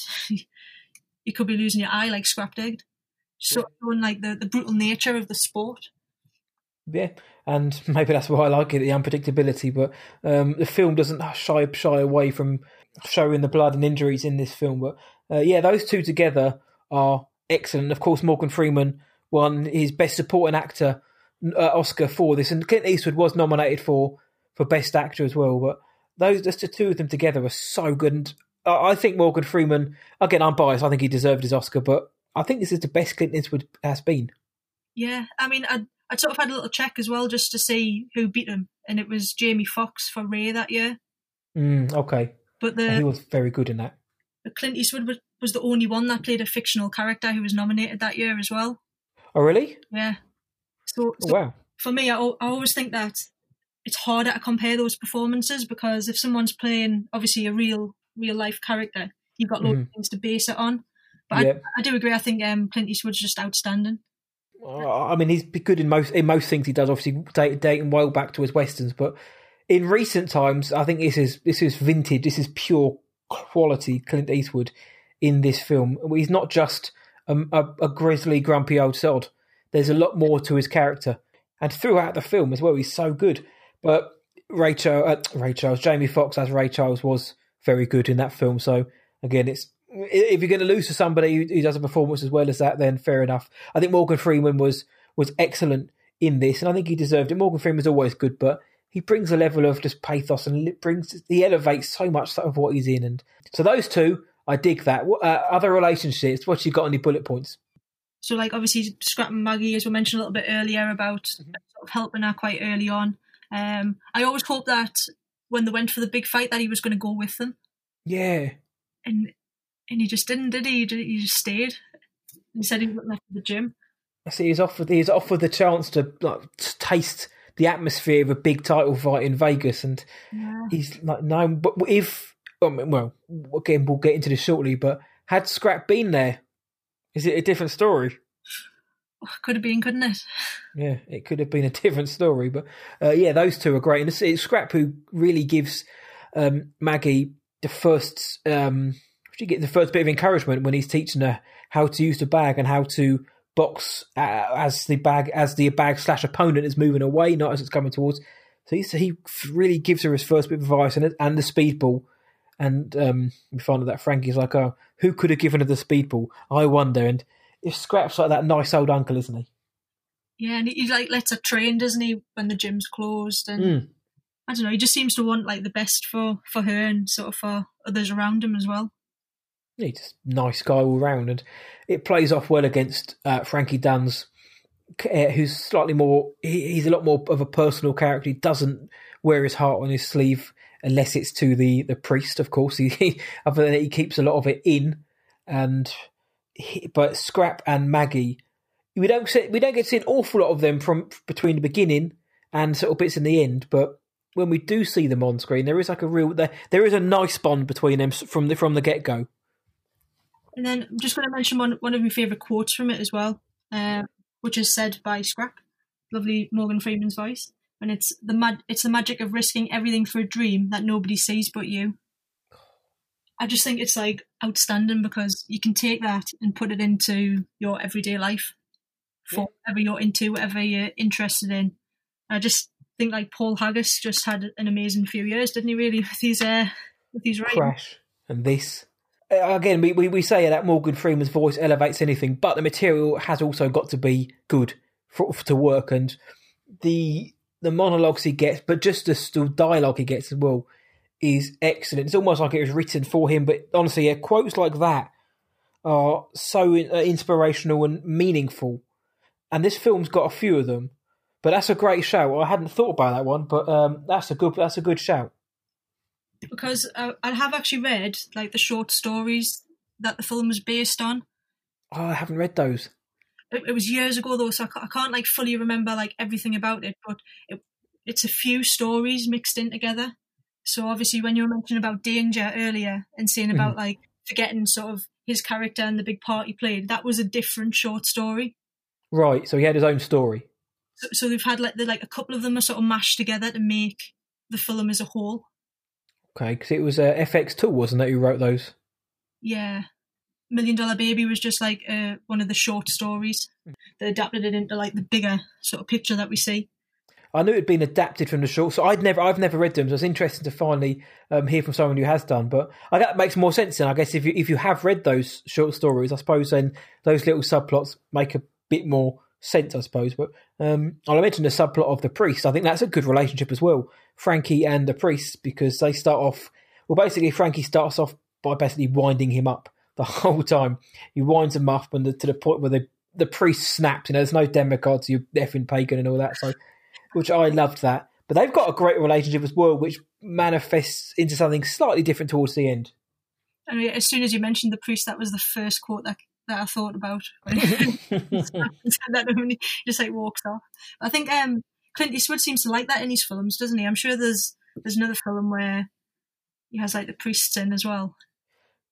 you could be losing your eye like Scrap did. So yeah, showing like the, the brutal nature of the sport. Yeah, and maybe that's why I like it, the unpredictability. But um, the film doesn't shy shy away from showing the blood and injuries in this film. But uh, yeah, those two together are excellent. Of course, Morgan Freeman won his Best Supporting Actor uh, Oscar for this, and Clint Eastwood was nominated for. for Best Actor as well, but those just the two of them together are so good. And I think Morgan Freeman, again, I'm biased, I think he deserved his Oscar, but I think this is the best Clint Eastwood has been. Yeah, I mean, I'd, I'd sort of had a little check as well just to see who beat him, and it was Jamie Foxx for Ray that year. Mm, okay, but the, he was very good in that. But Clint Eastwood was, was the only one that played a fictional character who was nominated that year as well. Oh, really? Yeah. So, so oh, wow. For me, I, I always think that it's harder to compare those performances, because if someone's playing, obviously, a real, real life character, you've got loads mm. of things to base it on. But yeah, I, I do agree. I think um, Clint Eastwood's just outstanding. Oh, I mean, he's good in most in most things he does. Obviously, dating date well back to his westerns, but in recent times, I think this is this is vintage. This is pure quality Clint Eastwood in this film. He's not just a, a, a grizzly, grumpy old sod. There's a lot more to his character, and throughout the film as well, he's so good. But Ray Charles, uh, Ray Charles, Jamie Foxx as Ray Charles was very good in that film. So again, it's if you're going to lose to somebody who, who does a performance as well as that, then fair enough. I think Morgan Freeman was was excellent in this, and I think he deserved it. Morgan Freeman's always good, but he brings a level of just pathos, and it brings he elevates so much of what he's in. And so those two, I dig that. Uh, other relationships, what you got on your bullet points? So like obviously Scrap and Maggie, as we mentioned a little bit earlier, about mm-hmm. sort of helping her quite early on. Um, I always hoped that when they went for the big fight that he was going to go with them. Yeah. And and he just didn't, did he? He just stayed. He said he went left to the gym. I see he's offered, he's offered the chance to, like, to taste the atmosphere of a big title fight in Vegas. And yeah, he's like, no, but if, well, again, we'll get into this shortly, but had Scrap been there, is it a different story? Could have been, couldn't it? Yeah, it could have been a different story. But uh, yeah, those two are great. And it's, it's Scrap who really gives um, Maggie the first, um, she gets the first bit of encouragement when he's teaching her how to use the bag and how to box uh, as the bag as the bag slash opponent is moving away, not as it's coming towards. So he, so he really gives her his first bit of advice, and and the speedball. And um, we find that Frankie's like, oh, who could have given her the speedball? I wonder. And if Scrap's like that nice old uncle, isn't he? Yeah, and he like lets her train, doesn't he, when the gym's closed? And mm. I don't know, he just seems to want like the best for, for her and sort of for others around him as well. Yeah, he's just a nice guy all round, and it plays off well against uh, Frankie Dunn's, uh, who's slightly more. He, he's a lot more of a personal character. He doesn't wear his heart on his sleeve unless it's to the, the priest, of course. He, he other than that, he keeps a lot of it in, and. But Scrap and Maggie, we don't see, we don't get to see an awful lot of them from between the beginning and sort of bits in the end. But when we do see them on screen, there is like a real there there is a nice bond between them from the from the get go. And then I'm just going to mention one one of my favourite quotes from it as well, uh, which is said by Scrap, lovely Morgan Freeman's voice, and it's the mad it's the magic of risking everything for a dream that nobody sees but you. I just think it's like outstanding because you can take that and put it into your everyday life for yeah. whatever you're into, whatever you're interested in. I just think like Paul Haggis just had an amazing few years, didn't he? Really, with his uh, with his writing. Crash and this. Again, we, we, we say that Morgan Freeman's voice elevates anything, but the material has also got to be good for, for to work, and the the monologues he gets, but just the, the dialogue he gets as well is excellent. It's almost like it was written for him, but honestly, yeah, quotes like that are so in, uh, inspirational and meaningful, and this film's got a few of them, but that's a great shout. I hadn't thought about that one, but um, that's a good that's a good shout. Because uh, I have actually read like the short stories that the film was based on. Oh, I haven't read those. It, it was years ago though, so I can't, I can't like fully remember like everything about it. But it, it's a few stories mixed in together. So obviously, when you were mentioning about Danger earlier and saying about mm-hmm. like forgetting sort of his character and the big part he played, that was a different short story. Right. So he had his own story. So, so they've had like the, like a couple of them are sort of mashed together to make the film as a whole. Okay, because it was uh, F X two, wasn't it, who wrote those? Yeah. Million Dollar Baby was just like uh, one of the short stories. They adapted it into like the bigger sort of picture that we see. I knew it had been adapted from the short, so I'd never, I've never read them, so it's interesting to finally um, hear from someone who has done. But I, that makes more sense then. I guess if you if you have read those short stories, I suppose then those little subplots make a bit more sense, I suppose. But um, I mentioned the subplot of the priest. I think that's a good relationship as well, Frankie and the priest, because they start off, well, basically Frankie starts off by basically winding him up the whole time. He winds him up and the, to the point where the, the priest snaps, you know, there's no demigods, you're effing pagan and all that, so which I loved that. But they've got a great relationship as well, which manifests into something slightly different towards the end. I mean, as soon as you mentioned the priest, that was the first quote that that I thought about. That just like walks off. I think um, Clint Eastwood seems to like that in his films, doesn't he? I'm sure there's there's another film where he has like the priests in as well.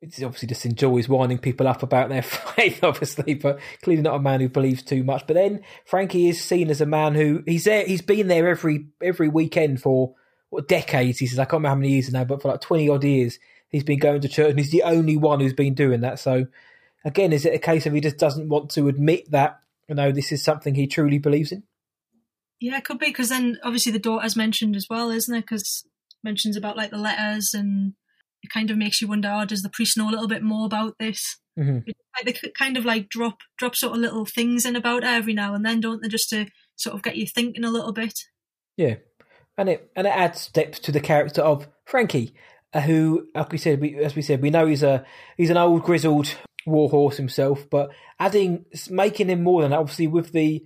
He obviously just enjoys winding people up about their faith, obviously, but clearly not a man who believes too much. But then Frankie is seen as a man who he's there. He's been there every every weekend for what, decades. He says I can't remember how many years now, but for like twenty odd years, he's been going to church, and he's the only one who's been doing that. So. Again, is it a case of he just doesn't want to admit that, you know, this is something he truly believes in? Yeah, it could be, because then obviously the daughter's mentioned as well, isn't it? Because mentions about like the letters, and it kind of makes you wonder, oh, does the priest know a little bit more about this? Mm-hmm. Like, they kind of like drop drop sort of little things in about every now and then, don't they, just to sort of get you thinking a little bit? Yeah, and it and it adds depth to the character of Frankie, who, like we said, we, as we said, we know he's a he's an old grizzled warhorse himself, but adding making him more than that, obviously, with the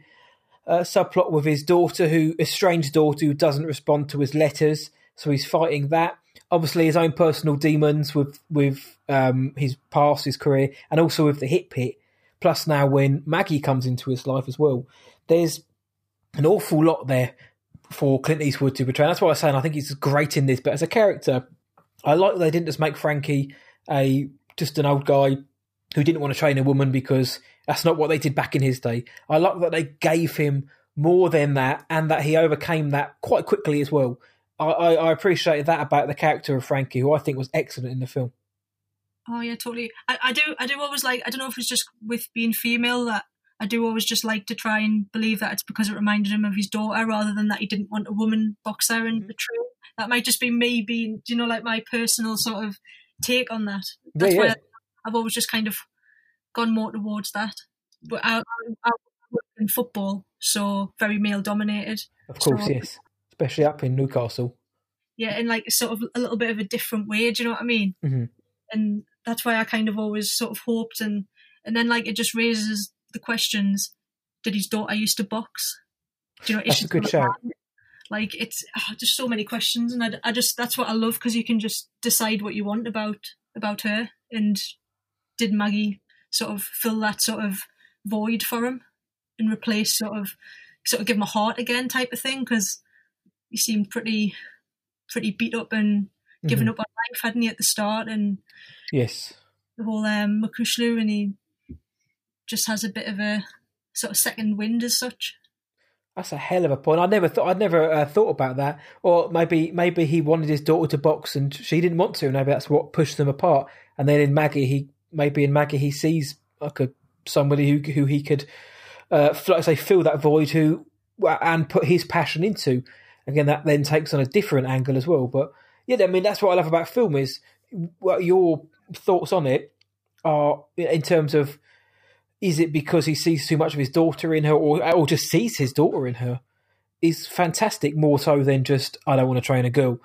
uh, subplot with his daughter, who estranged daughter who doesn't respond to his letters, so he's fighting that, obviously his own personal demons with with um his past, his career, and also with the hip hit, plus now when Maggie comes into his life as well. There's an awful lot there for Clint Eastwood to portray, and that's why I say, and I think he's great in this, but as a character I like that they didn't just make Frankie a just an old guy who didn't want to train a woman, because that's not what they did back in his day. I like that they gave him more than that, and that he overcame that quite quickly as well. I, I, I appreciated that about the character of Frankie, who I think was excellent in the film. Oh yeah, totally. I, I do I do always like, I don't know if it's just with being female, that I do always just like to try and believe that it's because it reminded him of his daughter, rather than that he didn't want a woman boxer and betrayal. Mm-hmm. That might just be me being, you know, like my personal sort of take on that. That's yeah, yeah. why I, I've always just kind of gone more towards that. But I, I work in football, so very male-dominated. Of course, so, yes. Especially up in Newcastle. Yeah, in like sort of a little bit of a different way, do you know what I mean? Mm-hmm. And that's why I kind of always sort of hoped. And, and then like it just raises the questions, did his daughter used to box? Do you know, that's a good shout. Like it's oh, just so many questions. And I, I just, that's what I love, because you can just decide what you want about about her. And did Maggie sort of fill that sort of void for him and replace sort of, sort of give him a heart again type of thing? Because he seemed pretty, pretty beat up and given mm-hmm. up on life, hadn't he, at the start? And yes, the whole um, Mo Cuishle, and he just has a bit of a sort of second wind as such. That's a hell of a point. I never thought. I'd never uh, thought about that. Or maybe, maybe he wanted his daughter to box, and she didn't want to. Maybe that's what pushed them apart. And then in Maggie, he maybe in Maggie he sees like a, somebody who who he could, uh, like I say, fill that void who and put his passion into. Again, that then takes on a different angle as well. But yeah, I mean, that's what I love about film is well, your thoughts on it are in terms of. Is it because he sees too much of his daughter in her, or or just sees his daughter in her? Is fantastic more so than just I don't want to train a girl,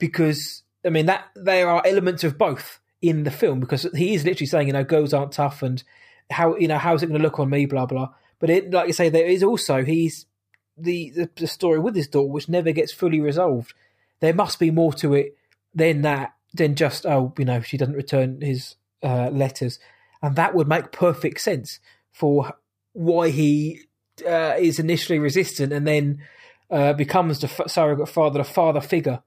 because I mean that there are elements of both in the film, because he is literally saying, you know, girls aren't tough, and how, you know, how's it going to look on me, blah blah. But it, like you say, there is also he's the, the the story with his daughter, which never gets fully resolved. There must be more to it than that, than just oh, you know, she doesn't return his uh, letters. And that would make perfect sense for why he uh, is initially resistant and then uh, becomes the f- surrogate father, the father figure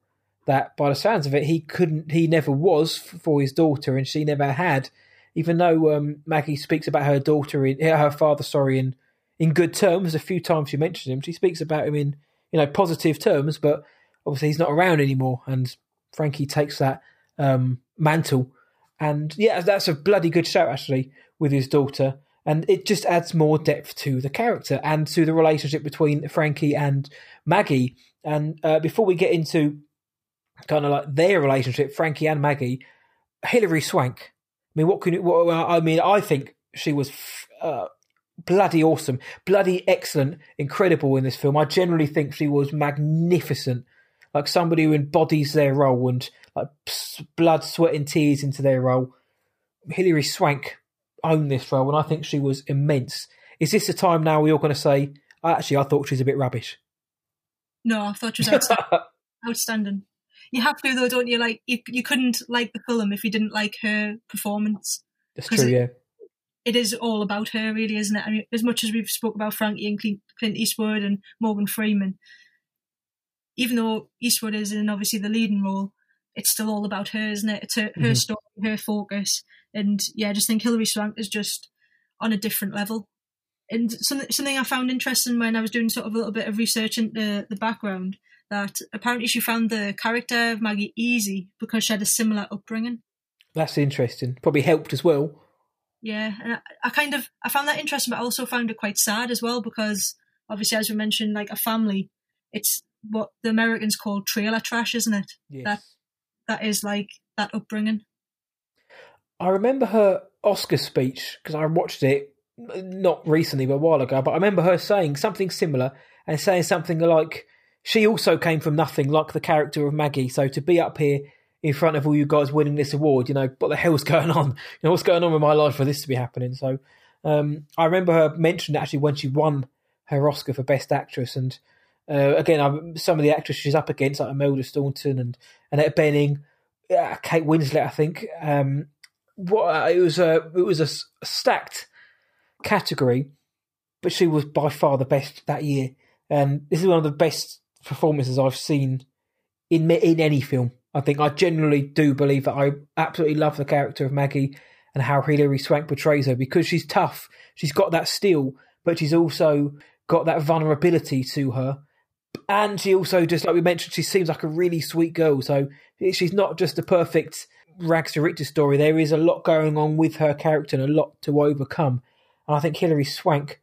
that, by the sounds of it, he couldn't, he never was f- for his daughter, and she never had. Even though um, Maggie speaks about her daughter, in, her father, sorry, in, in good terms. A few times she mentioned him, she speaks about him in, you know, positive terms. But obviously he's not around anymore, and Frankie takes that um, mantle. And yeah, that's a bloody good shout, actually, with his daughter. And it just adds more depth to the character and to the relationship between Frankie and Maggie. And uh, before we get into kind of like their relationship, Frankie and Maggie, Hilary Swank. I mean, what can what, I mean, I think she was uh, bloody awesome, bloody excellent, incredible in this film. I generally think she was magnificent. Like somebody who embodies their role and like blood, sweat and tears into their role. Hilary Swank owned this role, and I think she was immense. Is this the time now we're all going to say, actually, I thought she was a bit rubbish? No, I thought she was outstanding. outstanding. You have to, though, don't you? Like you, you couldn't like the film if you didn't like her performance. That's true, it, yeah. It is all about her, really, isn't it? I mean, as much as we've spoke about Frankie and Clint Eastwood and Morgan Freeman, even though Eastwood is in obviously the leading role, it's still all about her, isn't it? It's her, her mm-hmm. story, her focus. And yeah, I just think Hilary Swank is just on a different level. And some, something I found interesting when I was doing sort of a little bit of research into the background, that apparently she found the character of Maggie easy because she had a similar upbringing. That's interesting. Probably helped as well. Yeah. And I, I kind of, I found that interesting, but I also found it quite sad as well, because obviously, as we mentioned, like a family, it's, what the Americans call trailer trash, isn't it? Yes. That that is like that upbringing. I remember her Oscar speech, because I watched it not recently but a while ago, but I remember her saying something similar and saying something like she also came from nothing, like the character of Maggie, so to be up here in front of all you guys winning this award, you know, what the hell's going on? You know, what's going on with my life for this to be happening? So um, I remember her mentioned actually when she won her Oscar for Best Actress, and Uh, again, I'm, some of the actresses she's up against, like Imelda Staunton and Annette Bening, uh, Kate Winslet, I think. Um, what uh, it was a it was a stacked category, but she was by far the best that year, and this is one of the best performances I've seen in in any film. I think I generally do believe that I absolutely love the character of Maggie and how Hilary Swank portrays her, because she's tough, she's got that steel, but she's also got that vulnerability to her. And she also, just like we mentioned, she seems like a really sweet girl. So she's not just a perfect rags to riches story. There is a lot going on with her character and a lot to overcome. And I think Hilary Swank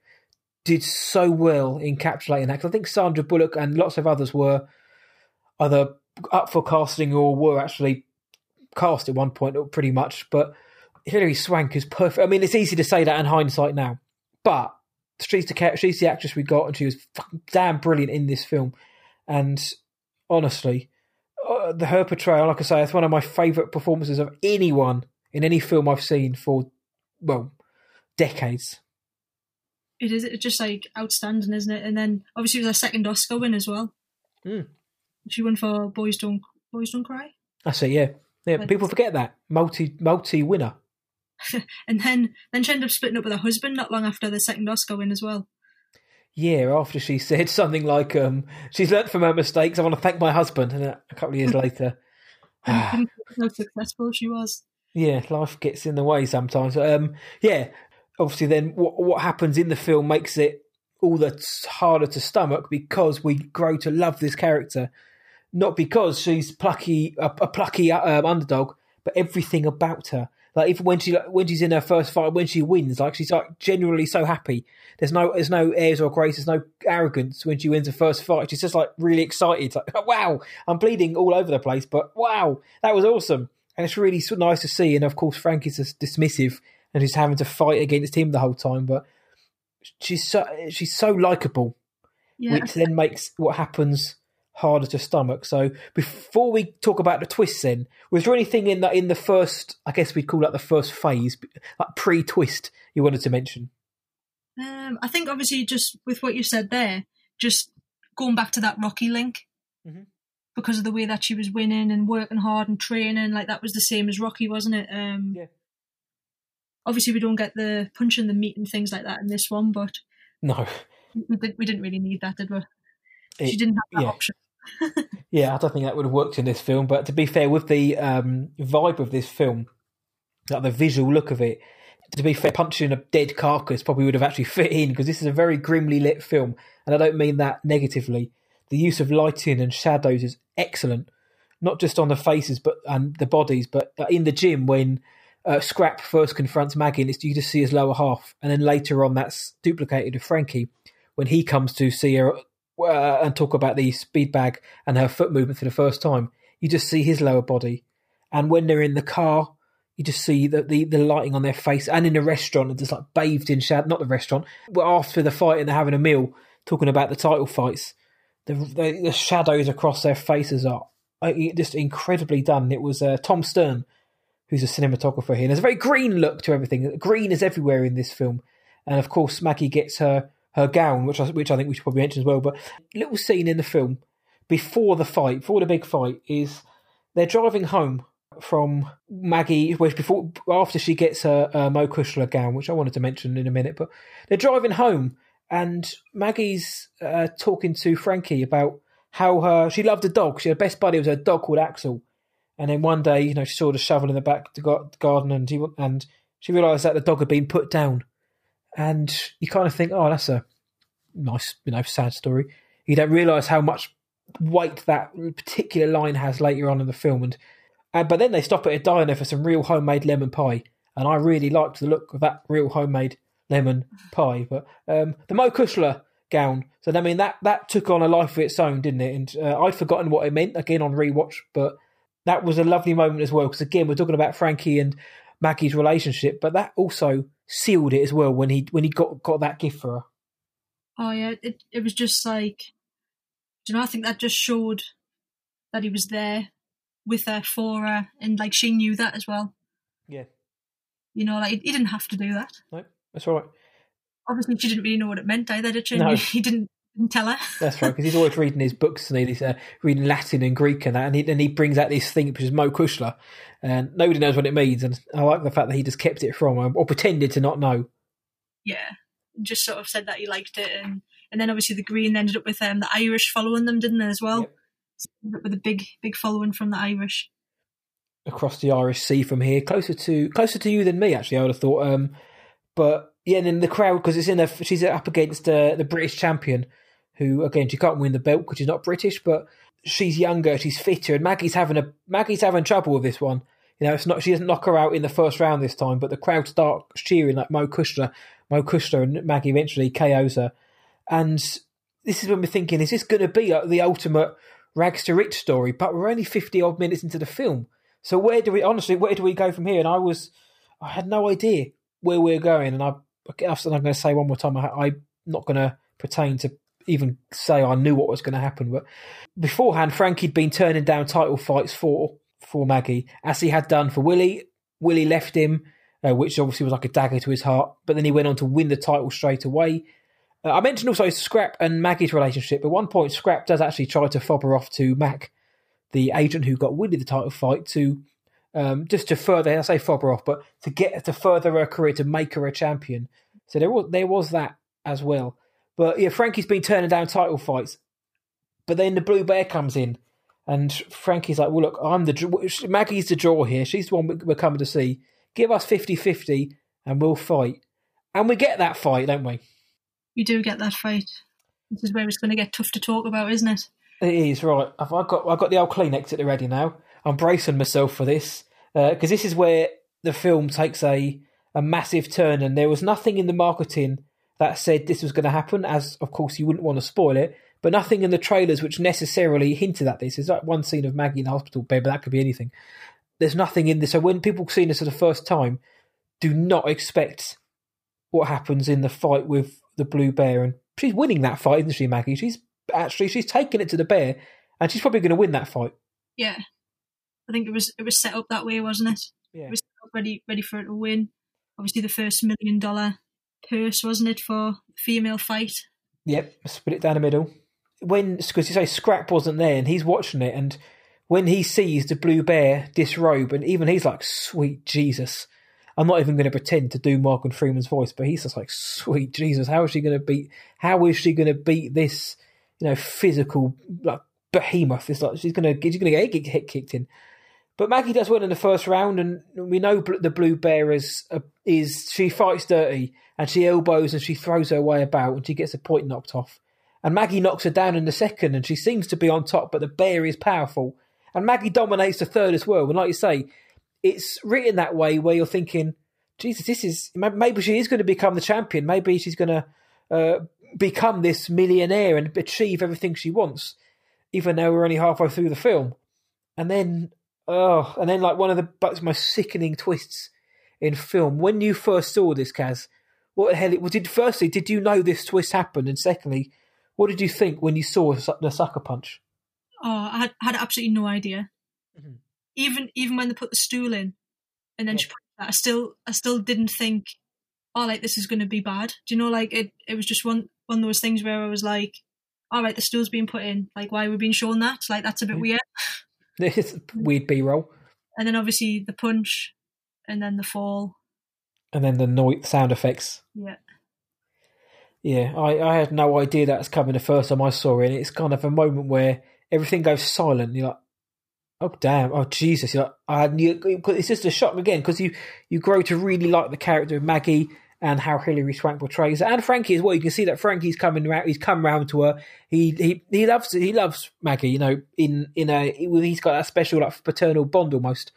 did so well in encapsulating that. Because I think Sandra Bullock and lots of others were either up for casting or were actually cast at one point, pretty much. But Hilary Swank is perfect. I mean, it's easy to say that in hindsight now, but She's the, she's the actress we got, and she was fucking damn brilliant in this film. And honestly, uh, the, her portrayal, like I say, it's one of my favourite performances of anyone in any film I've seen for, well, decades. It is, it's just like outstanding, isn't it? And then obviously it was her second Oscar win as well. Mm. She won for Boys Don't Boys Don't Cry. That's it, yeah. yeah but people forget that. Multi, multi-winner. and then, then she ended up splitting up with her husband not long after the second Oscar win as well. Yeah, after she said something like, um, she's learnt from her mistakes, I want to thank my husband. And a couple of years later... how successful she was. Yeah, life gets in the way sometimes. Um, yeah, obviously then what, what happens in the film makes it all the harder to stomach because we grow to love this character, not because she's plucky, a, a plucky um, underdog, but everything about her. Like even when she like, when she's in her first fight, when she wins, like she's like genuinely so happy. There's no there's no airs or grace. There's no arrogance when she wins her first fight. She's just like really excited. It's like, wow, I'm bleeding all over the place, but wow, that was awesome. And it's really nice to see. And of course, Frankie's dismissive and she's having to fight against him the whole time. But she's so she's so likable, yeah. which then makes what happens harder to stomach. So before we talk about the twists, then was there anything in the in the first? I guess we'd call that the first phase, like pre-twist. You wanted to mention? Um, I think obviously just with what you said there, just going back to that Rocky link. Mm-hmm. Because of the way that she was winning and working hard and training, like that was the same as Rocky, wasn't it? Um, yeah. Obviously, we don't get the punch in the meat and things like that in this one, but no, we didn't really need that, did we? It, she didn't have that yeah. option. Yeah, I don't think that would have worked in this film. But to be fair, with the um, vibe of this film, like the visual look of it, to be fair, punching a dead carcass probably would have actually fit in because this is a very grimly lit film, and I don't mean that negatively. The use of lighting and shadows is excellent, not just on the faces but and the bodies, but in the gym when uh, Scrap first confronts Maggie, and it's, you just see his lower half, and then later on that's duplicated with Frankie when he comes to see her uh, and talk about the speed bag and her foot movement for the first time. You just see his lower body, and when they're in the car, you just see the, the, the lighting on their face, and in the restaurant, it's just like bathed in shadow. Not the restaurant, but after the fight and they're having a meal, talking about the title fights. The, the, the shadows across their faces are uh, just incredibly done. It was uh, Tom Stern, who's a cinematographer here. And there's a very green look to everything. Green is everywhere in this film. And, of course, Maggie gets her, her gown, which I, which I think we should probably mention as well. But a little scene in the film before the fight, before the big fight, is they're driving home from Maggie, which before after she gets her uh, Mo Cuishle gown, which I wanted to mention in a minute. But they're driving home. And Maggie's uh, talking to Frankie about how her she loved a dog. She, her best buddy was a dog called Axel. And then one day, you know, she saw the shovel in the back of the garden, and she, and she realised that the dog had been put down. And you kind of think, oh, that's a nice, you know, sad story. You don't realise how much weight that particular line has later on in the film. And, and but then they stop at a diner for some real homemade lemon pie. And I really liked the look of that real homemade lemon pie, but um, the Mo Cuishle gown. So I mean that that took on a life of its own, didn't it? And uh, I'd forgotten what it meant again on rewatch, but that was a lovely moment as well. Because again, we're talking about Frankie and Maggie's relationship, but that also sealed it as well when he when he got got that gift for her. Oh yeah, it it was just like, do you know? I think that just showed that he was there with her for her, and like she knew that as well. Yeah, you know, like he didn't have to do that. Nope. That's right. Obviously, she didn't really know what it meant either, did she? No. He didn't, didn't tell her. That's right, because he's always reading his books and he's uh, reading Latin and Greek and that, and he, and he brings out this thing, which is Mo Cuishle, and nobody knows what it means, and I like the fact that he just kept it from her, or pretended to not know. Yeah, just sort of said that he liked it, and, and then obviously the Green ended up with um, the Irish following them, didn't they, as well? Yep. So ended up with a big, big following from the Irish. Across the Irish Sea from here, closer to closer to you than me, actually, I would have thought. Um, But yeah, and then the crowd, because it's in a, she's up against uh, the British champion, who again she can't win the belt because she's not British, but she's younger, she's fitter, and Maggie's having a Maggie's having trouble with this one. You know, it's not she doesn't knock her out in the first round this time, but the crowd start cheering like Mo Cuishle, Mo Cuishle, and Maggie eventually K Os her. And this is when we're thinking, is this going to be like the ultimate rags to rich story? But we're only fifty odd minutes into the film, so where do we honestly where do we go from here? And I was, I had no idea where we're going, and I, I'm going to say one more time, I, I'm not going to pretend to even say I knew what was going to happen, but beforehand Frankie'd been turning down title fights for for Maggie, as he had done for Willie. Willie left him, uh, which obviously was like a dagger to his heart, but then he went on to win the title straight away. Uh, I mentioned also Scrap and Maggie's relationship. At one point Scrap does actually try to fob her off to Mac, the agent who got Willie the title fight, to Um, just to further, I say fob her off, but to get to further her career, to make her a champion. So there was there was that as well. But yeah, Frankie's been turning down title fights, but then the Blue Bear comes in, and Frankie's like, "Well, look, I'm the Maggie's the draw here. She's the one we're coming to see. Give us fifty-fifty, and we'll fight." And we get that fight, don't we? you do get that fight. This is where it's going to get tough to talk about, isn't it? It is, right. I've got I've got the old Kleenex at the ready now. I'm bracing myself for this because uh, this is where the film takes a, a massive turn, and there was nothing in the marketing that said this was going to happen, as, of course, you wouldn't want to spoil it, but nothing in the trailers which necessarily hinted at this. There's like one scene of Maggie in the hospital bed, but that could be anything. There's nothing in this. So when people see this for the first time, do not expect what happens in the fight with the Blue Bear. And she's winning that fight, isn't she, Maggie? She's actually, she's taking it to the bear, and she's probably going to win that fight. Yeah. I think it was it was set up that way, wasn't it? Yeah. It was set up ready, ready for it to win. Obviously, the first million dollar purse, wasn't it, for female fight? Yep, split it down the middle. When, because you say Scrap wasn't there, and he's watching it, and when he sees the Blue Bear disrobe, and even he's like, sweet Jesus. I'm not even going to pretend to do Morgan Freeman's voice, but he's just like, sweet Jesus, how is she going to beat, how is she going to beat this, you know, physical, like, behemoth? It's like, she's going to, she's going to get hit kicked in. But Maggie does well in the first round, and we know the Blue Bear is, uh, is she fights dirty, and she elbows and she throws her way about, and she gets a point knocked off. And Maggie knocks her down in the second, and she seems to be on top, but the bear is powerful. And Maggie dominates the third as well. And like you say, it's written that way where you're thinking, Jesus, this is, maybe she is going to become the champion. Maybe she's going to uh, become this millionaire and achieve everything she wants, even though we're only halfway through the film. And then... Oh, and then like one of the most sickening twists in film. When you first saw this, Kaz, what the hell? It, well, did firstly, did you know this twist happened? And secondly, what did you think when you saw the sucker punch? Oh, I had, had absolutely no idea. Mm-hmm. Even even when they put the stool in, and then yeah. she put that, I still I still didn't think, oh, like this is going to be bad. Do you know? Like it, it was just one one of those things where I was like, all right, the stool's being put in. Like, why are we being shown that? Like, that's a bit mm-hmm. weird. It's a weird B-roll. And then obviously the punch, and then the fall. And then the noise, sound effects. Yeah. Yeah, I, I had no idea that was coming the first time I saw it. And it's kind of a moment where everything goes silent. You're like, oh, damn, oh, Jesus. You're like, I knew, it's just a shock again, because you, you grow to really like the character of Maggie and how Hilary Swank portrays her. And Frankie as well. You can see that Frankie's coming around. He's come round to her. He he he loves he loves Maggie. You know, in in a he's got that special like paternal bond almost.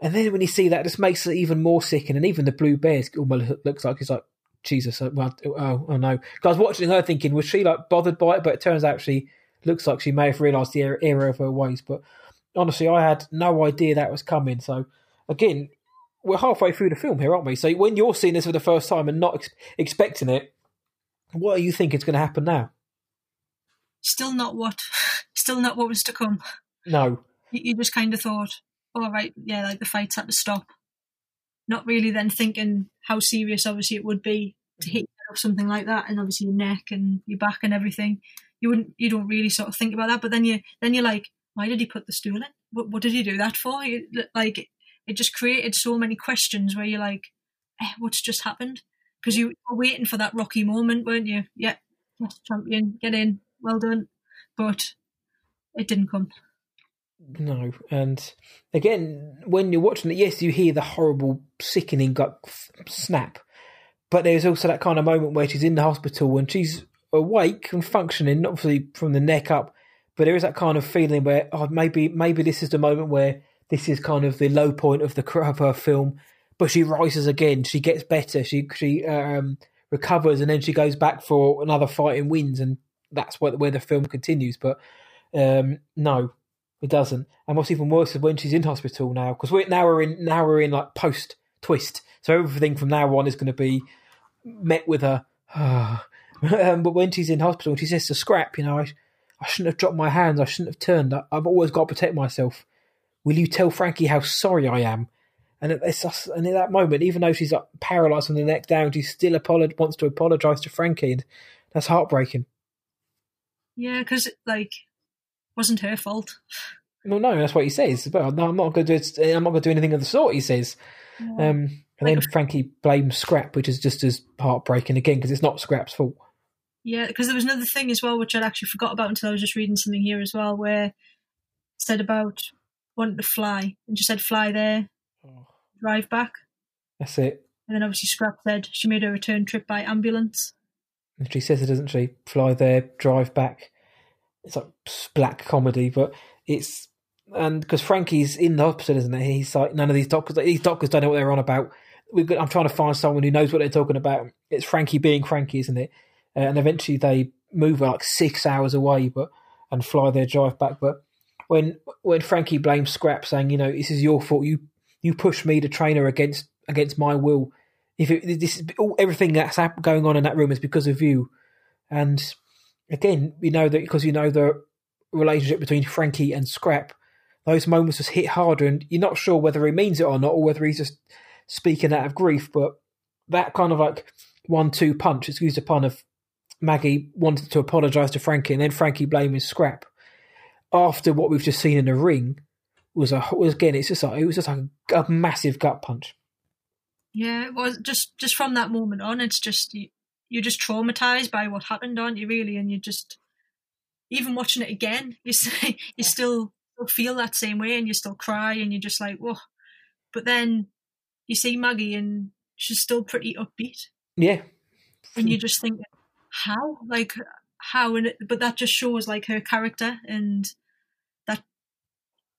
And then when you see that, it just makes it even more sickening. And even the Blue Bear almost looks like he's like Jesus. Well, oh, oh no! I was watching her thinking, was she like bothered by it? But it turns out she looks like she may have realised the error of her ways. But honestly, I had no idea that was coming. So again, we're halfway through the film here, aren't we? So when you're seeing this for the first time and not ex- expecting it, what do you think is going to happen now? Still not what, still not what was to come. No. You, you just kind of thought, all right, yeah, like the fight's had to stop. Not really then thinking how serious obviously it would be to hit you or something like that, and obviously your neck and your back and everything. You wouldn't, you don't really sort of think about that, but then you, then you're like, why did he put the stool in? What, what did he do that for? You, like, it just created so many questions where you're like, eh, what's just happened? Because you were waiting for that Rocky moment, weren't you? Yeah, that's champion, get in, well done. But it didn't come. No, and again, when you're watching it, yes, you hear the horrible, sickening gut snap. But there's also that kind of moment where she's in the hospital and she's awake and functioning, obviously from the neck up. But there is that kind of feeling where, oh, maybe, maybe this is the moment where this is kind of the low point of the of her film, but she rises again. She gets better. She she um, recovers, and then she goes back for another fight and wins, and that's where, where the film continues. But um, no, it doesn't. And what's even worse is when she's in hospital now, because we're now we're in now we're in like post twist. So everything from now on is going to be met with a. Oh. um, but when she's in hospital, she says to Scrap, you know, I, I shouldn't have dropped my hands. I shouldn't have turned. I, I've always got to protect myself. Will you tell Frankie how sorry I am? And at, this, and at that moment, even though she's like paralysed from the neck down, she still apolog- wants to apologise to Frankie. And that's heartbreaking. Yeah, because like, it wasn't her fault. No, no, that's what he says. Well, no, I'm not going to do. I'm not going to do anything of the sort. He says, yeah. um, and like then a- Frankie blames Scrap, which is just as heartbreaking again because it's not Scrap's fault. Yeah, because there was another thing as well which I'd actually forgot about until I was just reading something here as well, where it said about. Wanted to fly and she said fly there, drive back. That's it. And then obviously Scrap said she made her return trip by ambulance. And she says it, doesn't she? Fly there, drive back. It's like black comedy, but it's... And because Frankie's in the hospital, isn't he? He's like, none of these doctors, these doctors don't know what they're on about. We've got, I'm trying to find someone who knows what they're talking about. It's Frankie being Frankie, isn't it? Uh, and eventually they move like six hours away, but and fly their drive back. But when when Frankie blames Scrap, saying, you know, this is your fault. You you pushed me, the trainer, against against my will. If it, this is all, everything that's going on in that room is because of you. And again, you know that because you know the relationship between Frankie and Scrap. Those moments just hit harder, and you're not sure whether he means it or not, or whether he's just speaking out of grief. But that kind of like one-two punch, excuse the pun, of Maggie wanted to apologise to Frankie, and then Frankie blaming Scrap after what we've just seen in the ring was a was again. It's just like it was just like a, a massive gut punch. Yeah, it was just just from that moment on. It's just you, you're just traumatised by what happened, aren't you? Really, and you're just even watching it again. You say you still. Feel that same way, and you still cry, and you're just like, whoa. But then you see Maggie, and she's still pretty upbeat. Yeah. And you just think, how? Like, how? And it, but that just shows, like, her character, and that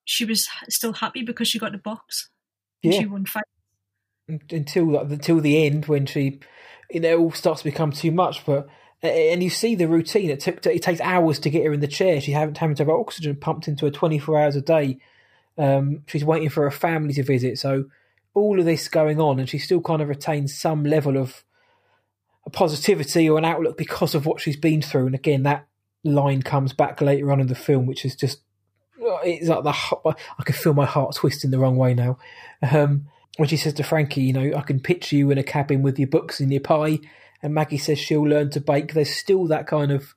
she was still happy because she got the box. And yeah. She won fight. Until, like, until the end, when she, you know, it all starts to become too much, but... And you see the routine. It took it takes hours to get her in the chair. She having having to have oxygen pumped into her twenty-four hours a day. Um, she's waiting for her family to visit. So all of this going on, and she still kind of retains some level of a positivity or an outlook because of what she's been through. And again, that line comes back later on in the film, which is just it's like the I can feel my heart twisting the wrong way now. Um, when she says to Frankie, you know, I can picture you in a cabin with your books and your pie. And Maggie says she'll learn to bake. There's still that kind of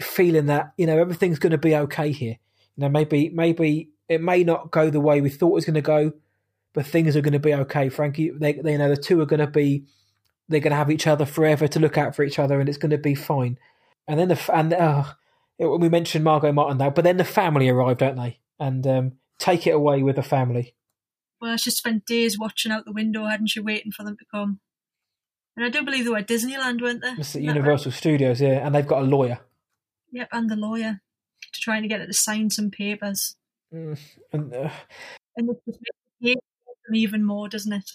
feeling that, you know, everything's going to be okay here. You know, maybe maybe it may not go the way we thought it was going to go, but things are going to be okay. Frankie, they, they, you know, the two are going to be, they're going to have each other forever to look out for each other, and it's going to be fine. And then the, and uh, we mentioned Margot Martindale, but then the family arrive, don't they? And um, take it away with the family. Well, she spent days watching out the window, hadn't she, waiting for them to come. And I do believe they were at Disneyland, weren't they? It's at Universal Studios, yeah, and they've got a lawyer. Yep, and the lawyer to trying to get her to sign some papers. Mm, and uh, and it just makes them even more, doesn't it?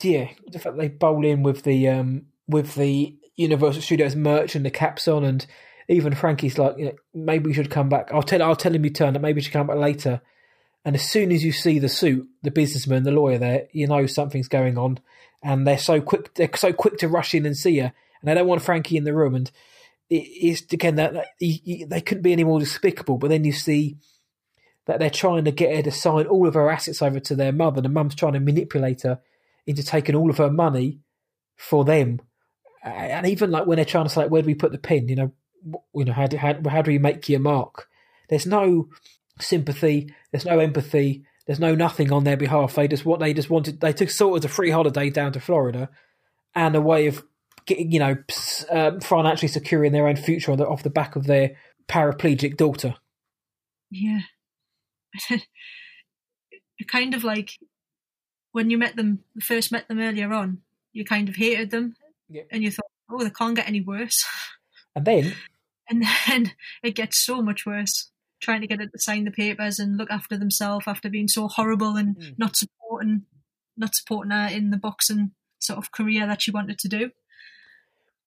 Yeah, the fact they bowl in with the um, with the Universal Studios merch and the caps on, and even Frankie's like, you know, maybe we should come back. I'll tell, I'll tell him you turned up. Maybe we should come back later. And as soon as you see the suit, the businessman, the lawyer, there, you know something's going on. And they're so quick, they're so quick to rush in and see her, and they don't want Frankie in the room. And it's again that, that you, you, they couldn't be any more despicable. But then you see that they're trying to get her to sign all of her assets over to their mother. The mum's trying to manipulate her into taking all of her money for them. And even like when they're trying to say, like, "Where do we put the pin?" You know, you know, how do how, how do you make your mark? There's no sympathy. There's no empathy. There's no nothing on their behalf. They just what they just wanted. They took sort of a free holiday down to Florida, and a way of getting, you know, um, financially securing their own future on the, off the back of their paraplegic daughter. Yeah, kind of like when you met them, first met them earlier on. You kind of hated them, yeah. And you thought, oh, they can't get any worse. And then, and then it gets so much worse. Trying to get her to sign the papers and look after themselves after being so horrible and mm. not supporting, not supporting her in the boxing sort of career that she wanted to do,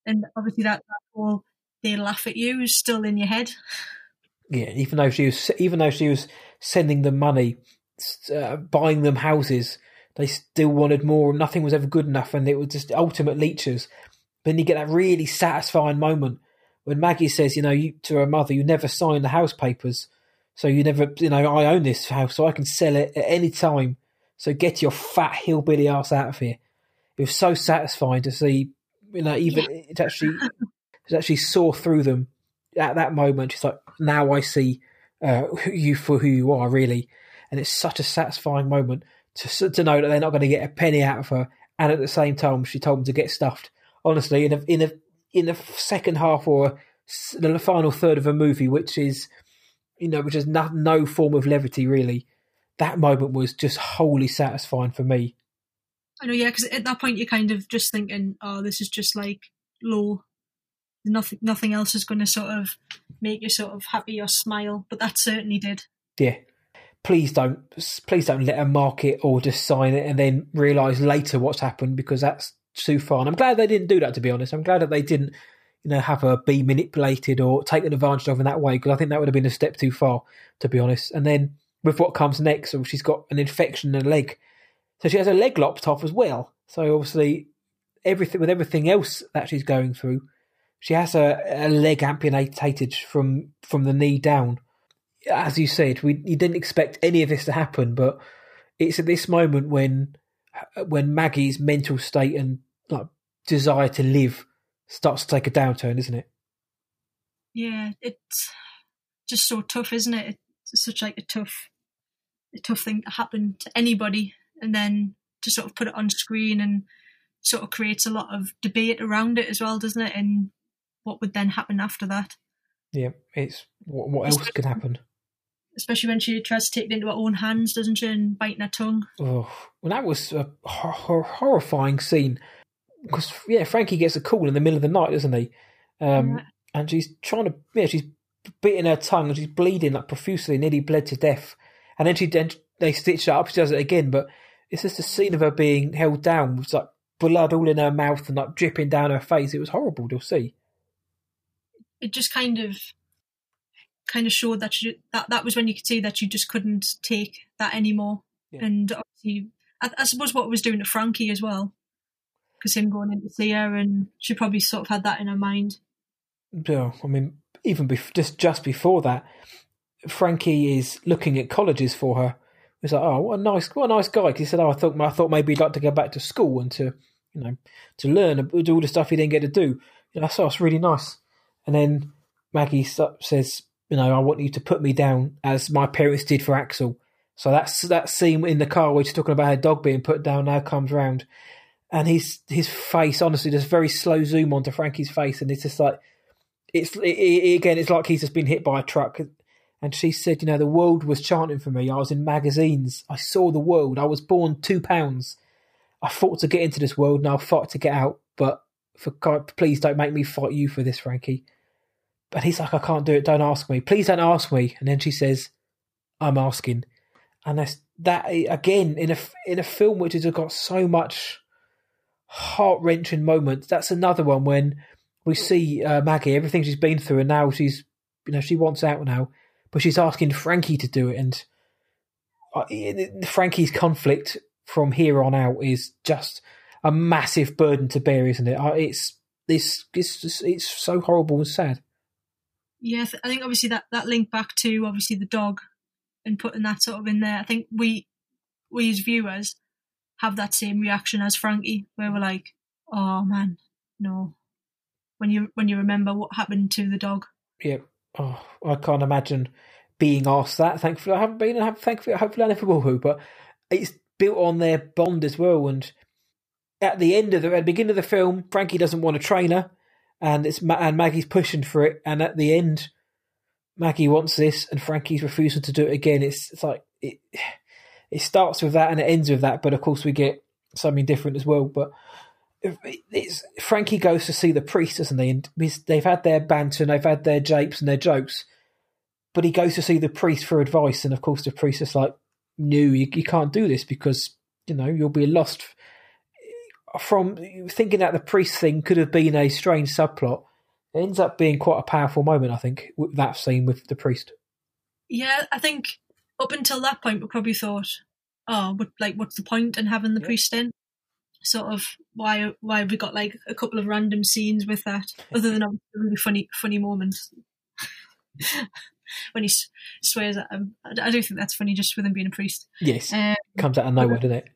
and obviously that, that whole "they laugh at you" is still in your head. Yeah, even though she was, even though she was sending them money, uh, buying them houses, they still wanted more. Nothing was ever good enough, and it was just ultimate leeches. But then you get that really satisfying moment. When Maggie says, you know, you, to her mother, you never signed the house papers, so you never, you know, I own this house, so I can sell it at any time, so get your fat hillbilly ass out of here. It was so satisfying to see, you know, even yeah. it actually it actually saw through them at that moment. She's like, now I see uh, you for who you are, really. And it's such a satisfying moment to to know that they're not going to get a penny out of her, and at the same time, she told them to get stuffed. Honestly, in a in a in the second half or the final third of a movie, which is, you know, which is no, no form of levity, really. That moment was just wholly satisfying for me. I know, yeah, because at that point you're kind of just thinking, oh, this is just like low, nothing nothing else is going to sort of make you sort of happy or smile, but that certainly did. Yeah. Please don't, please don't let her mark it or just sign it and then realise later what's happened, because that's too far. And I'm glad they didn't do that, to be honest. I'm glad that they didn't, you know, have her be manipulated or taken advantage of in that way, because I think that would have been a step too far, to be honest. And then with what comes next, so she's got an infection in her leg. So she has her leg lopped off as well. So obviously everything with everything else that she's going through, she has a, a leg amputated from, from the knee down. As you said, we you didn't expect any of this to happen, but it's at this moment when when Maggie's mental state and like desire to live starts to take a downturn, isn't it? Yeah, it's just so tough, isn't it? It's such like a tough, a tough thing to happen to anybody, and then to sort of put it on screen and sort of creates a lot of debate around it as well, doesn't it? And what would then happen after that? Yeah, it's what, what else could happen. Especially when she tries to take it into her own hands, doesn't she, and biting her tongue. Oh, well, that was a hor- horrifying scene. Because, yeah, Frankie gets a call in the middle of the night, doesn't he? Um, yeah. And she's trying to, yeah, she's biting her tongue and she's bleeding like profusely, nearly bled to death. And then she then they stitch her up, she does it again, but it's just a scene of her being held down with like blood all in her mouth and like dripping down her face. It was horrible to see. It just kind of. kind of showed that, she, that that was when you could see that you just couldn't take that anymore. Yeah. And obviously, I, I suppose what it was doing to Frankie as well, because him going in to see her, and she probably sort of had that in her mind. Yeah, I mean, even bef- just, just before that, Frankie is looking at colleges for her. It's like, oh, what a nice what a nice guy. Cause he said, oh, I thought I thought maybe he'd like to go back to school and to, you know, to learn and do all the stuff he didn't get to do. You know, so it's really nice. And then Maggie says, you know, I want you to put me down as my parents did for Axel. So that's that scene in the car where she's talking about her dog being put down now comes round. And his his face, honestly, just very slow zoom onto Frankie's face. And it's just like, it's it, it, again, it's like he's just been hit by a truck. And she said, you know, the world was chanting for me. I was in magazines. I saw the world. I was born two pounds. I fought to get into this world and I'll fight to get out. But for God, please don't make me fight you for this, Frankie. But he's like, I can't do it. Don't ask me. Please don't ask me. And then she says, I'm asking. And that's that again, in a, in a film which has got so much heart-wrenching moments. That's another one when we see uh, Maggie, everything she's been through, and now she's, you know, she wants out now, but she's asking Frankie to do it. And uh, Frankie's conflict from here on out is just a massive burden to bear, isn't it? Uh, it's, it's, it's, it's so horrible and sad. Yeah, I think obviously that, that link back to obviously the dog and putting that sort of in there. I think we we as viewers have that same reaction as Frankie, where we're like, "Oh man, no." When you when you remember what happened to the dog. Yeah. Oh, I can't imagine being asked that. Thankfully, I haven't been. And have, thankfully, hopefully, I never will. Who, but it's built on their bond as well. And at the end of the at the beginning of the film, Frankie doesn't want a trainer. And it's and Maggie's pushing for it, and at the end, Maggie wants this, and Frankie's refusing to do it again. It's it's like it it starts with that and it ends with that, but of course we get something different as well. But it's Frankie goes to see the priest, doesn't he? And they've had their banter, and they've had their japes and their jokes, but he goes to see the priest for advice, and of course the priest is like, "No, you, you can't do this because you know you'll be lost." From thinking that the priest thing could have been a strange subplot, it ends up being quite a powerful moment, I think, with that scene with the priest. Yeah, I think up until that point we probably thought, oh, what, like, what's the point in having the yeah. priest in? Sort of, why why have we got like a couple of random scenes with that, other than obviously really funny funny moments when he swears at him. I do think that's funny, just with him being a priest. Yes, um, comes out of nowhere, doesn't it?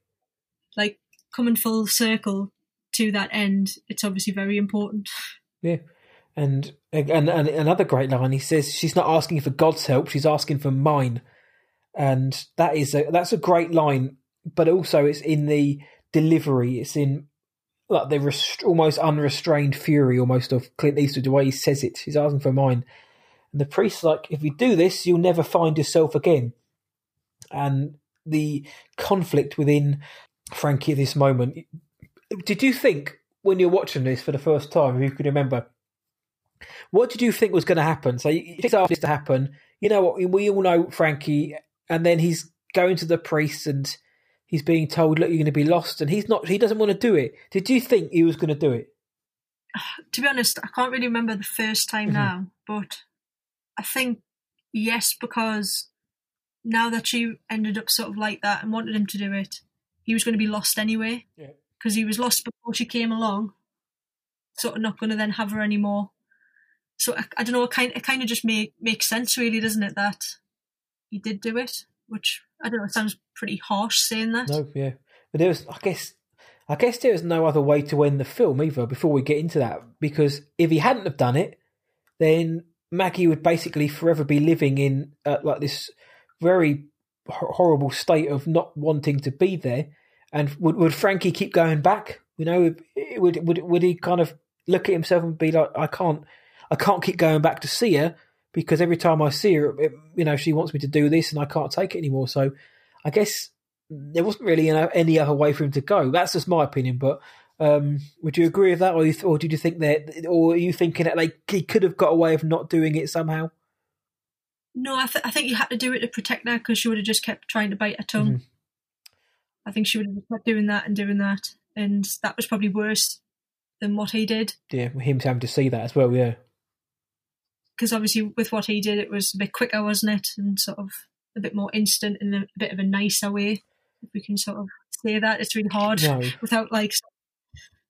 Like, coming full circle to that end, it's obviously very important. Yeah, and, and and another great line. He says, "She's not asking for God's help; she's asking for mine," and that is a, that's a great line. But also, it's in the delivery. It's in like the rest, almost unrestrained fury, almost of Clint Eastwood the way he says it. He's asking for mine, and the priest's like, "If you do this, you'll never find yourself again." And the conflict within Frankie at this moment. Did you think when you're watching this for the first time, if you can remember, What did you think was going to happen? So you think after this to happen, you know what, we all know Frankie, and then he's going to the priest and he's being told, look, you're going to be lost, and he's not, he doesn't want to do it. Did you think he was going to do it? To be honest, I can't really remember the first time mm-hmm. now, but I think yes, because now that she ended up sort of like that and wanted him to do it, he was going to be lost anyway, because yeah. he was lost before she came along, sort of not going to then have her anymore. So I, I don't know, it kind, it kind of just make, makes sense really, doesn't it, that he did do it, which I don't know, it sounds pretty harsh saying that. No, yeah. But there was, I guess, I guess there was no other way to end the film either before we get into that, because if he hadn't have done it, then Maggie would basically forever be living in uh, like this very ho- horrible state of not wanting to be there. And would, would Frankie keep going back? You know, would, would would he kind of look at himself and be like, I can't, I can't keep going back to see her, because every time I see her, it, you know, she wants me to do this and I can't take it anymore. So I guess there wasn't really any other way for him to go. That's just my opinion. But um, would you agree with that, or, you th- or did you think that, or are you thinking that like he could have got away with not doing it somehow? No, I, th- I think you had to do it to protect her, because she would have just kept trying to bite her tongue. Mm-hmm. I think she would have kept doing that and doing that, and that was probably worse than what he did. Yeah, him having to see that as well. Yeah, because obviously with what he did, it was a bit quicker, wasn't it, and sort of a bit more instant and a bit of a nicer way. If we can sort of say that, it's really hard no. without like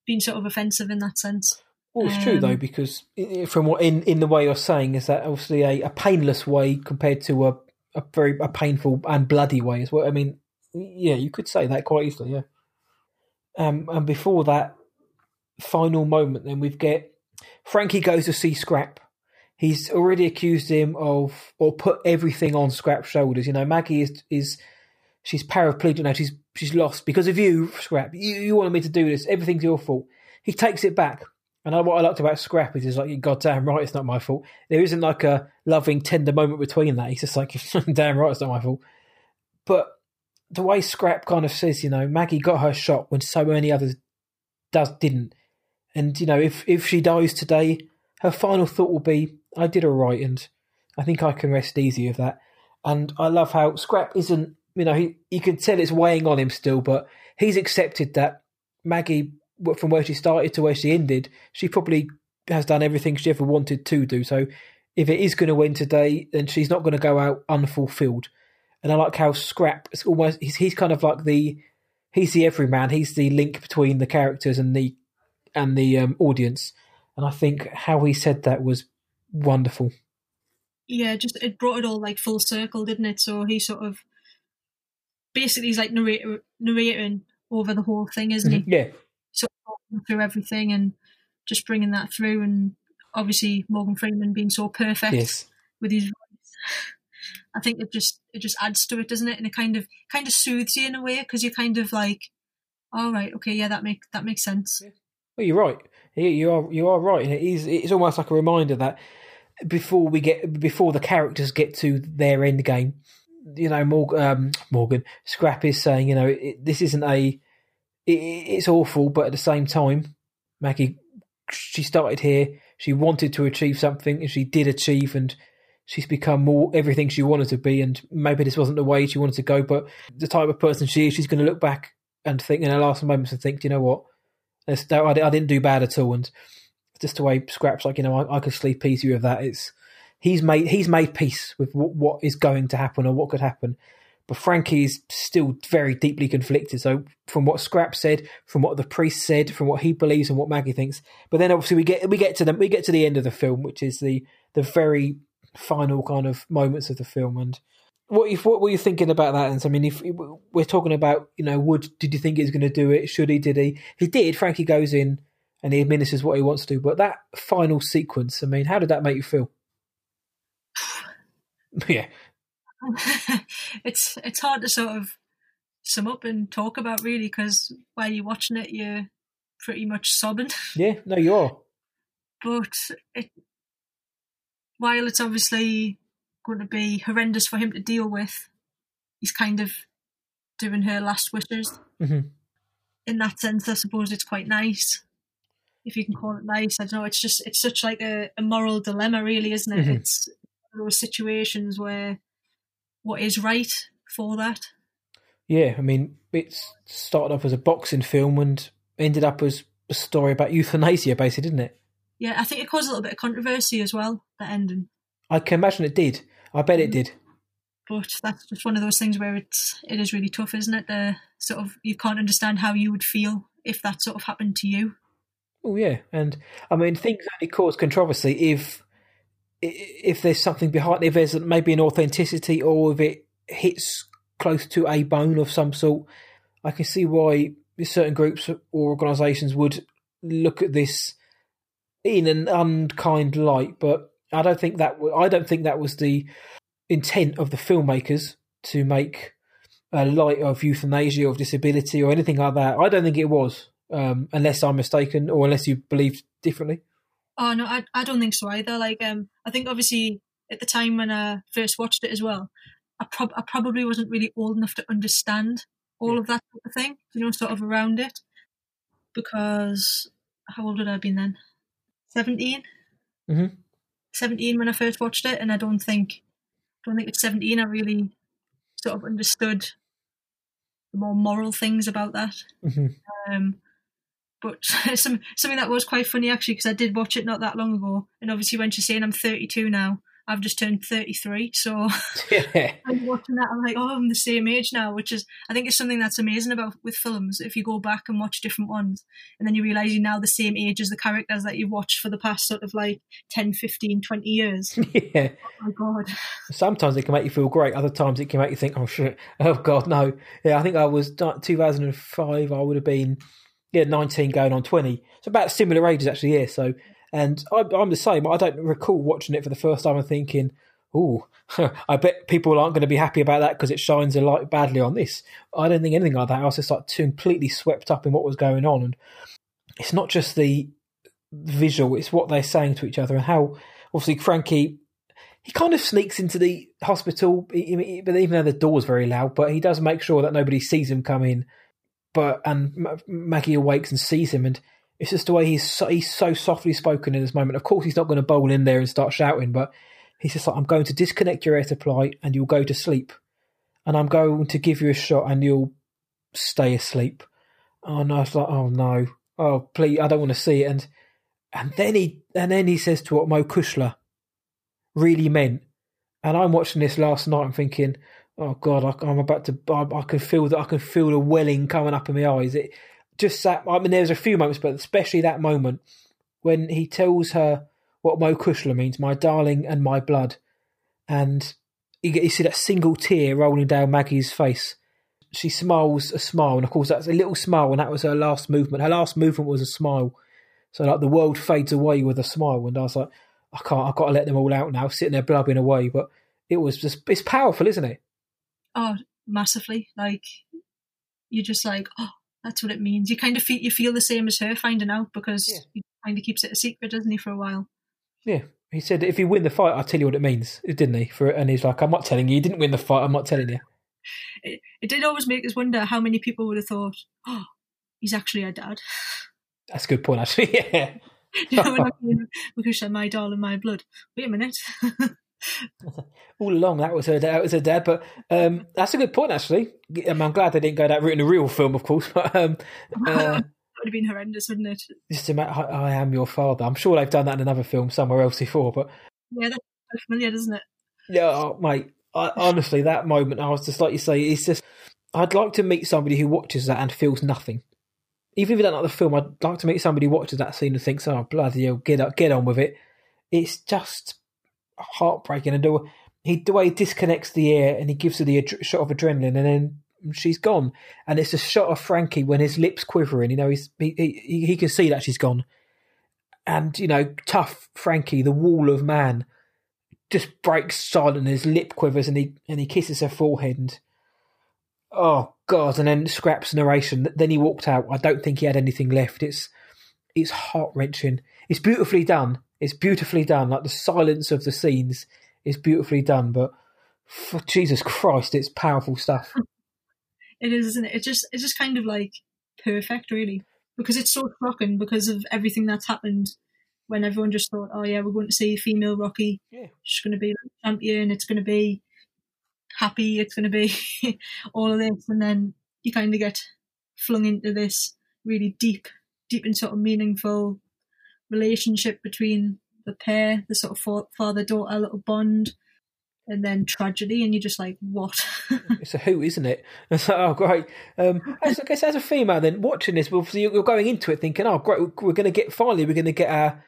being sort of offensive in that sense. Well, it's um, true though, because from what in, in the way you're saying is that obviously a, a painless way compared to a, a very a painful and bloody way as well. I mean, yeah, you could say that quite easily. Yeah, um, and before that final moment, then we get Frankie goes to see Scrap. He's already accused him of, or put everything on Scrap's shoulders. You know, Maggie is, is she's paraplegic now. She's she's lost because of you, Scrap. You you wanted me to do this. Everything's your fault. He takes it back. And I, what I liked about Scrap is he's like, you're goddamn right, it's not my fault. There isn't like a loving, tender moment between that. He's just like, damn right, it's not my fault. But the way Scrap kind of says, you know, Maggie got her shot when so many others does didn't. And, you know, if, if she dies today, her final thought will be, I did all right, and I think I can rest easy with that. And I love how Scrap isn't, you know, he, he can tell it's weighing on him still, but he's accepted that Maggie, from where she started to where she ended, she probably has done everything she ever wanted to do. So if it is going to end today, then she's not going to go out unfulfilled. And I like how Scrap is almost, he's, he's kind of like the, he's the everyman, he's the link between the characters and the, and the um, audience. And I think how he said that was wonderful. Yeah, just it brought it all like full circle, didn't it? So he sort of basically he's like narrator, narrating over the whole thing, isn't he? Mm-hmm. Yeah. Sort of talking through everything and just bringing that through, and obviously Morgan Freeman being so perfect yes. with his voice. I think it just it just adds to it, doesn't it? And it kind of kind of soothes you in a way, because you're kind of like, all right, okay, yeah, that make that makes sense. Yeah. Well, you're right. You are you are right, and it is it's almost like a reminder that before we get before the characters get to their end game, you know, Morgan, um, Morgan Scrap is saying, you know, it, this isn't a it, it's awful, but at the same time, Maggie, she started here, she wanted to achieve something, and she did achieve, and she's become more everything she wanted to be, and maybe this wasn't the way she wanted to go, but the type of person she is, she's going to look back and think in her last moments and think, do you know what? I didn't do bad at all, and just the way Scrap's like, you know, I, I could sleep easy with that. It's he's made he's made peace with what, what is going to happen or what could happen, but Frankie is still very deeply conflicted. So from what Scrap said, from what the priest said, from what he believes and what Maggie thinks, but then obviously we get we get to them we get to the end of the film, which is the the very final kind of moments of the film. And What you what were you thinking about that? And I mean, if we're talking about, you know, would did you think he was going to do it? Should he? Did he? If he did, Frankie goes in and he administers what he wants to do. But that final sequence, I mean, how did that make you feel? yeah, it's it's hard to sort of sum up and talk about really, because while you're watching it, you're pretty much sobbing. Yeah, no, you are. But it, while it's obviously going to be horrendous for him to deal with, he's kind of doing her last wishes. Mm-hmm. In that sense, I suppose it's quite nice. if you can call it nice. I don't know. It's just, it's such like a, a moral dilemma, really, isn't it? Mm-hmm. It's those situations where what is right for that. Yeah, I mean, it started off as a boxing film and ended up as a story about euthanasia, basically, didn't it? Yeah, I think it caused a little bit of controversy as well, that ending. I can imagine it did. I bet it did. But that's just one of those things where it's, it is really tough, isn't it? The sort of, you can't understand how you would feel if that sort of happened to you. Oh, yeah. And, I mean, things only cause controversy if if there's something behind it, if there's maybe an authenticity or if it hits close to a bone of some sort. I can see why certain groups or organisations would look at this in an unkind light, but I don't think that w- I don't think that was the intent of the filmmakers to make a light of euthanasia or disability or anything like that. I don't think it was, um, unless I'm mistaken or unless you believe differently. Oh no, I I don't think so either. Like, um, I think obviously at the time when I first watched it as well, I, prob- I probably wasn't really old enough to understand all yeah. of that sort of thing, you know, sort of around it, because how old would I have been then? seventeen Mm-hmm. seventeen when I first watched it, and I don't think, don't think at seventeen I really sort of understood the more moral things about that. Mm-hmm. Um, but some, something that was quite funny actually, because I did watch it not that long ago, and obviously when she's saying I'm thirty-two now, I've just turned thirty-three, so yeah. I'm watching that, I'm like, oh, I'm the same age now, which is, I think it's something that's amazing about with films, if you go back and watch different ones, and then you realise you're now the same age as the characters that you've watched for the past sort of like ten, fifteen, twenty years. Yeah. Oh, my God. Sometimes it can make you feel great, other times it can make you think, oh, shit, oh, God, no. Yeah, I think I was, two thousand five, I would have been, yeah, nineteen going on twenty. It's about similar ages, actually, yeah, so... And I'm the same. I don't recall watching it for the first time and thinking, "Ooh, I bet people aren't going to be happy about that because it shines a light badly on this." I don't think anything like that. I was just like completely swept up in what was going on. And it's not just the visual; it's what they're saying to each other and how obviously Frankie, he kind of sneaks into the hospital, but even though the door's very loud, but he does make sure that nobody sees him come in. But and Maggie awakes and sees him and. It's just the way he's so, he's so softly spoken in this moment. Of course, he's not going to bowl in there and start shouting, but he's just like, I'm going to disconnect your air supply and you'll go to sleep. And I'm going to give you a shot and you'll stay asleep. Oh, no, it's like, oh, no. Oh, please, I don't want to see it. And and then he and then he says to what Mo Cuishle really meant. And I'm watching this last night and thinking, oh, God, I, I'm about to, I, I can feel that, I can feel the welling coming up in my eyes. It Just that, I mean, there's a few moments, but especially that moment when he tells her what Mo Cuishle means, my darling and my blood. And you, get, you see that single tear rolling down Maggie's face. She smiles a smile, and of course, that's a little smile, and that was her last movement. Her last movement was a smile. So, like, the world fades away with a smile. And I was like, I can't, I've got to let them all out now, sitting there blubbing away. But it was just, it's powerful, isn't it? Oh, massively. Like, you're just like, oh. That's what it means. You kind of feel, you feel the same as her finding out because yeah. he kind of keeps it a secret, doesn't he, for a while? Yeah. He said, if you win the fight, I'll tell you what it means, didn't he? For And he's like, I'm not telling you. You didn't win the fight. I'm not telling you. It, it did always make us wonder how many people would have thought, oh, he's actually our dad. That's a good point, actually. Yeah. You know, I mean, because I'm my doll and my blood. Wait a minute. All along, that was her dad. That was her dad. But um, that's a good point, actually. I'm, I'm glad they didn't go that route in the real film, of course. But um, uh, that would have been horrendous, wouldn't it? Just a matter. I, I am your father. I'm sure they've done that in another film somewhere else before. But yeah, that's familiar, doesn't it? Yeah, oh, mate. I, honestly, that moment, I was just like you say. It's just, I'd like to meet somebody who watches that and feels nothing. Even if you don't like the film, I'd like to meet somebody who watches that scene and thinks, "Oh, bloody hell, get up, get on with it." It's just. Heartbreaking, and the, he the way he disconnects the air and he gives her the ad- shot of adrenaline, and then she's gone. And it's a shot of Frankie when his lips quivering. You know, he's, he he he can see that she's gone, and you know, tough Frankie, the wall of man, just breaks silent. His lip quivers, and he and he kisses her forehead. And, oh God! And then Scrap's narration. Then he walked out. I don't think he had anything left. It's it's heart wrenching. It's beautifully done. It's beautifully done. Like the silence of the scenes is beautifully done, but for Jesus Christ, it's powerful stuff. It is, isn't it? It's just, it's just kind of like perfect, really. because it's so shocking because of everything that's happened when everyone just thought, oh yeah, we're going to see female Rocky. Yeah. She's going to be a champion. It's going to be happy. It's going to be all of this. And then you kind of get flung into this really deep, deep and sort of meaningful relationship between the pair, the sort of father-daughter little bond, and then tragedy, and you're just like, what? It's a who, isn't it? It's like, oh, great. Um, as, I guess as a female then, watching this, well, you're going into it thinking, oh, great, we're going to get, finally, we're going to get a,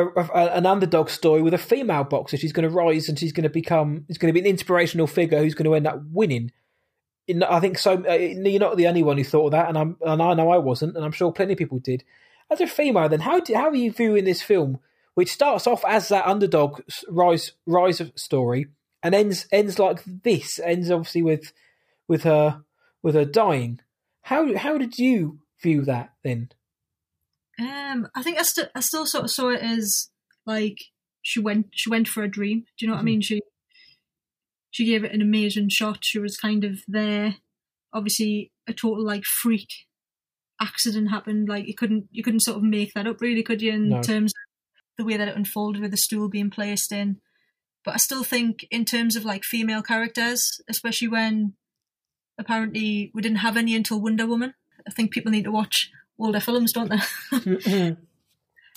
a, a, an underdog story with a female boxer. She's going to rise and she's going to become, it's going to be an inspirational figure who's going to end up winning. In, I think so. You're not the only one who thought of that, and, I'm, and I know I wasn't, and I'm sure plenty of people did. As a female then, how, do, how are you viewing this film, which starts off as that underdog rise rise story, and ends ends like this, ends obviously with with her with her dying. How how did you view that then? Um, I think I still I still sort of saw it as like she went she went for a dream. Do you know what mm-hmm. I mean? She she gave it an amazing shot. She was kind of there. Obviously, a total like freak accident happened. Like you couldn't you couldn't sort of make that up really, could you? In no. terms of the way that it unfolded with the stool being placed in. But I still think in terms of like female characters, especially when apparently we didn't have any until Wonder Woman. I think people need to watch older films, don't they?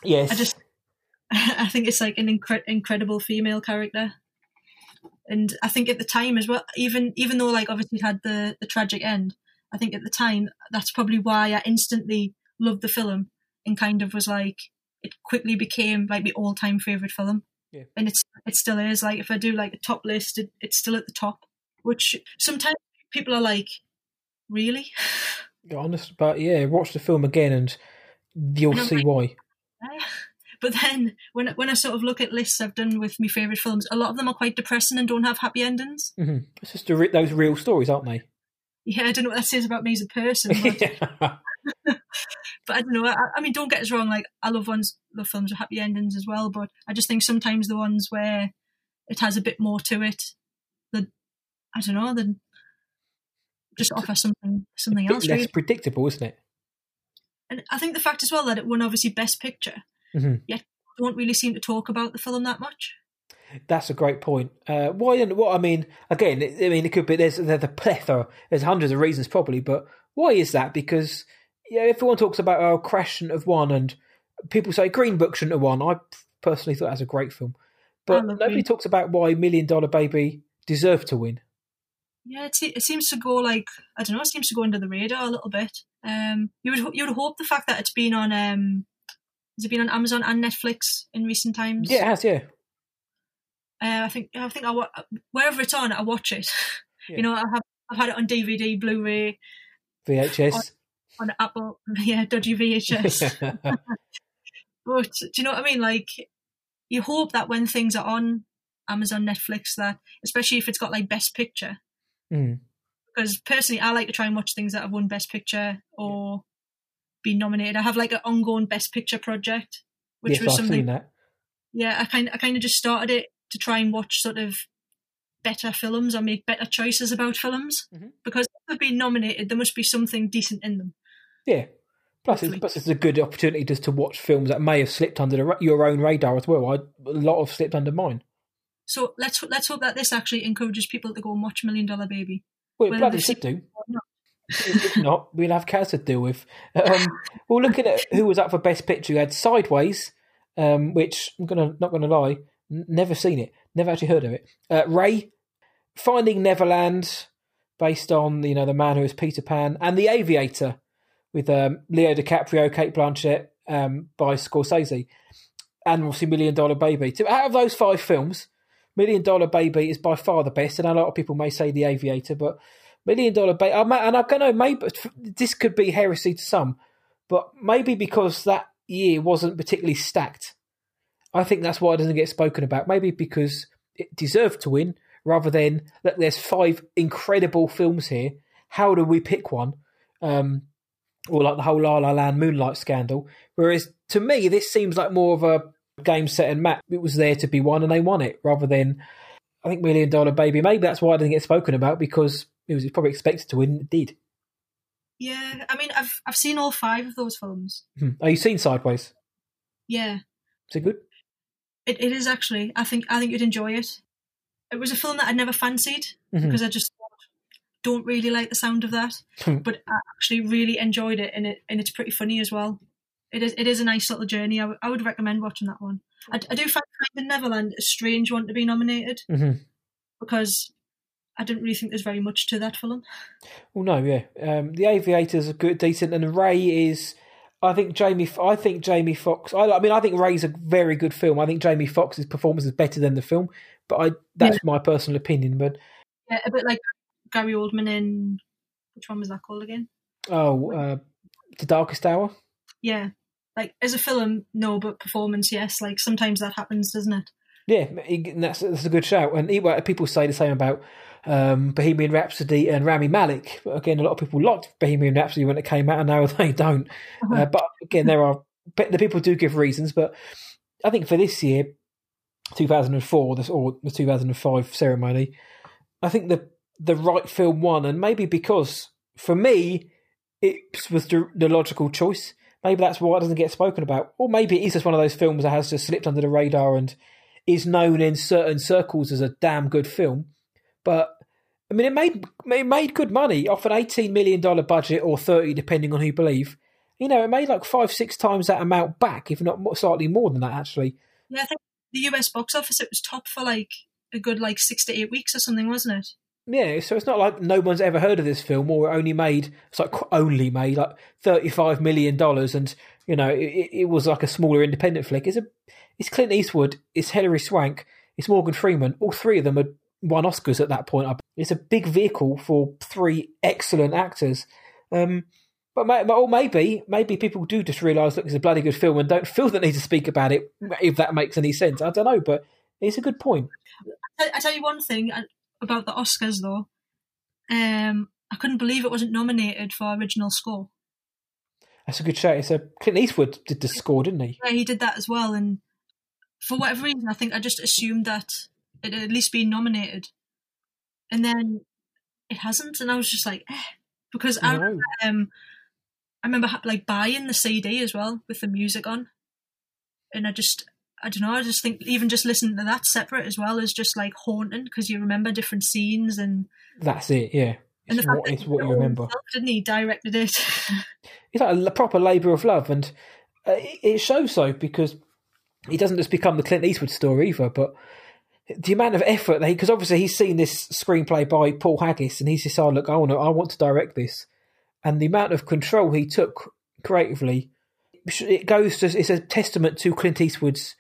Yes. I just, I think it's like an incre- incredible female character. And I think at the time as well, even even though like obviously it had the, the tragic end, I think at the time that's probably why I instantly loved the film and kind of was like, it quickly became like my all-time favourite film. Yeah. And it's it still is. Like if I do like a top list, it, it's still at the top. Which sometimes people are like, really? You're honest, but yeah, watch the film again and you'll and see like, why. Yeah. But then when when I sort of look at lists I've done with my favourite films, a lot of them are quite depressing and don't have happy endings. Mm-hmm. It's just re- those real stories, aren't they? Yeah, I don't know what that says about me as a person. But, but I don't know. I, I mean, don't get us wrong. Like, I love ones, love films with happy endings as well. But I just think sometimes the ones where it has a bit more to it, that I don't know, then just offer something, something else. Really. Less predictable, isn't it? And I think the fact as well that it won obviously Best Picture, mm-hmm. yet don't really seem to talk about the film that much. That's a great point. Uh, why? What I mean, again, I mean, it could be there's there's a plethora, there's hundreds of reasons probably, but why is that? Because yeah, everyone talks about oh, Crash shouldn't have won, and people say Green Book shouldn't have won. I personally thought that's a great film, but nobody me. talks about why Million Dollar Baby deserved to win. Yeah, it, it seems to go like I don't know, it seems to go under the radar a little bit. Um, you would you would hope the fact that it's been on um, has it been on Amazon and Netflix in recent times? Yeah, it has. Yeah. Uh, I think I think I wa- wherever it's on, I watch it. Yeah. You know, I have I've had it on D V D, Blu-ray, V H S, on, on Apple, yeah, dodgy V H S. But do you know what I mean? Like, you hope that when things are on Amazon, Netflix, that especially if it's got like Best Picture, mm. because personally, I like to try and watch things that have won Best Picture or been nominated. I have like an ongoing Best Picture project, which yes, was I've something seen that. Yeah, I kind I kind of just started it. To try and watch sort of better films or make better choices about films mm-hmm. because if they've been nominated, there must be something decent in them. Yeah. Plus it's, plus, it's a good opportunity just to watch films that may have slipped under the, your own radar as well. I, a lot have slipped under mine. So let's let's hope that this actually encourages people to go and watch Million Dollar Baby. Well, it bloody should do. If not, we'll have cancer to deal with. Um, well, looking at who was up for Best Picture, you had Sideways, um, which I'm gonna not going to lie, never seen it, never actually heard of it. Uh, Ray, Finding Neverland, based on you know the man who is Peter Pan, and The Aviator, with um, Leo DiCaprio, Cate Blanchett, um, by Scorsese, and obviously Million Dollar Baby. So out of those five films, Million Dollar Baby is by far the best, and a lot of people may say The Aviator, but Million Dollar Baby, and I don't know, maybe this could be heresy to some, but maybe because that year wasn't particularly stacked. I think that's why it doesn't get spoken about. Maybe because it deserved to win rather than, look, there's five incredible films here. How do we pick one? Um, or like the whole La La Land Moonlight scandal. Whereas to me, this seems like more of a game set and match. It was there to be won and they won it rather than, I think, Million Dollar Baby. Maybe that's why it doesn't get spoken about because it was probably expected to win and it did. Yeah, I mean, I've I've seen all five of those films. Hmm. Oh, you've seen Sideways? Yeah. Is it good? It it is actually. I think I think you'd enjoy it. It was a film that I'd never fancied mm-hmm. because I just don't really like the sound of that, but I actually really enjoyed it, and it and it's pretty funny as well. It is it is a nice little journey. I, w- I would recommend watching that one. I, I do find Finding Neverland a strange one to be nominated mm-hmm. because I didn't really think there's very much to that film. Well, no, yeah. Um, the Aviators are good, decent, and Ray is. I think Jamie. I think Jamie Foxx. I, I mean, I think Ray's a very good film. I think Jamie Foxx's performance is better than the film, but I that's yeah. my personal opinion. But yeah, a bit like Gary Oldman in which one was that called again? Oh, uh, The Darkest Hour. Yeah, like as a film, no, but performance, yes. Like sometimes that happens, doesn't it? Yeah, that's that's a good shout. And people say the same about um, Bohemian Rhapsody and Rami Malek. But again, a lot of people liked Bohemian Rhapsody when it came out, and now they don't. Uh-huh. Uh, but again, there are the people do give reasons. But I think for this year, two thousand four, this or the two thousand five ceremony, I think the the right film won, and maybe because for me, it was the, the logical choice. Maybe that's why it doesn't get spoken about, or maybe it is just one of those films that has just slipped under the radar and is known in certain circles as a damn good film. But I mean, it made it made good money off an eighteen million dollars budget, or thirty, depending on who you believe. You know, it made like five, six times that amount back, if not more, slightly more than that, actually. Yeah, I think the U S box office, it was top for like a good like six to eight weeks or something, wasn't it? Yeah, so it's not like no one's ever heard of this film, or only made, it's like only made like thirty-five million dollars, and, you know, it, it was like a smaller independent flick. It's, a, it's Clint Eastwood, it's Hilary Swank, it's Morgan Freeman. All three of them had won Oscars at that point. It's a big vehicle for three excellent actors. Um, but may, or maybe maybe people do just realise, look, it's a bloody good film and don't feel the need to speak about it, if that makes any sense. I don't know, but it's a good point. I tell you one thing... I- about the Oscars though, um, I couldn't believe it wasn't nominated for original score. That's a good shout. It's a Clint Eastwood did the score, didn't he? Yeah, he did that as well. And for whatever reason, I think I just assumed that it had at least been nominated, and then it hasn't. And I was just like, eh, because no. I remember, um, I remember like buying the C D as well with the music on, and I just. I don't know, I just think even just listening to that separate as well is just like haunting, because you remember different scenes and... That's it, yeah. It's, and the what, fact it's what you remember. Himself, didn't he? Directed it. It's like a proper labour of love, and it shows so, because it doesn't just become the Clint Eastwood story either, but the amount of effort, they because obviously he's seen this screenplay by Paul Haggis and he's decided, look, I want to, I want to direct this. And the amount of control he took creatively, it goes to, it's a testament to Clint Eastwood's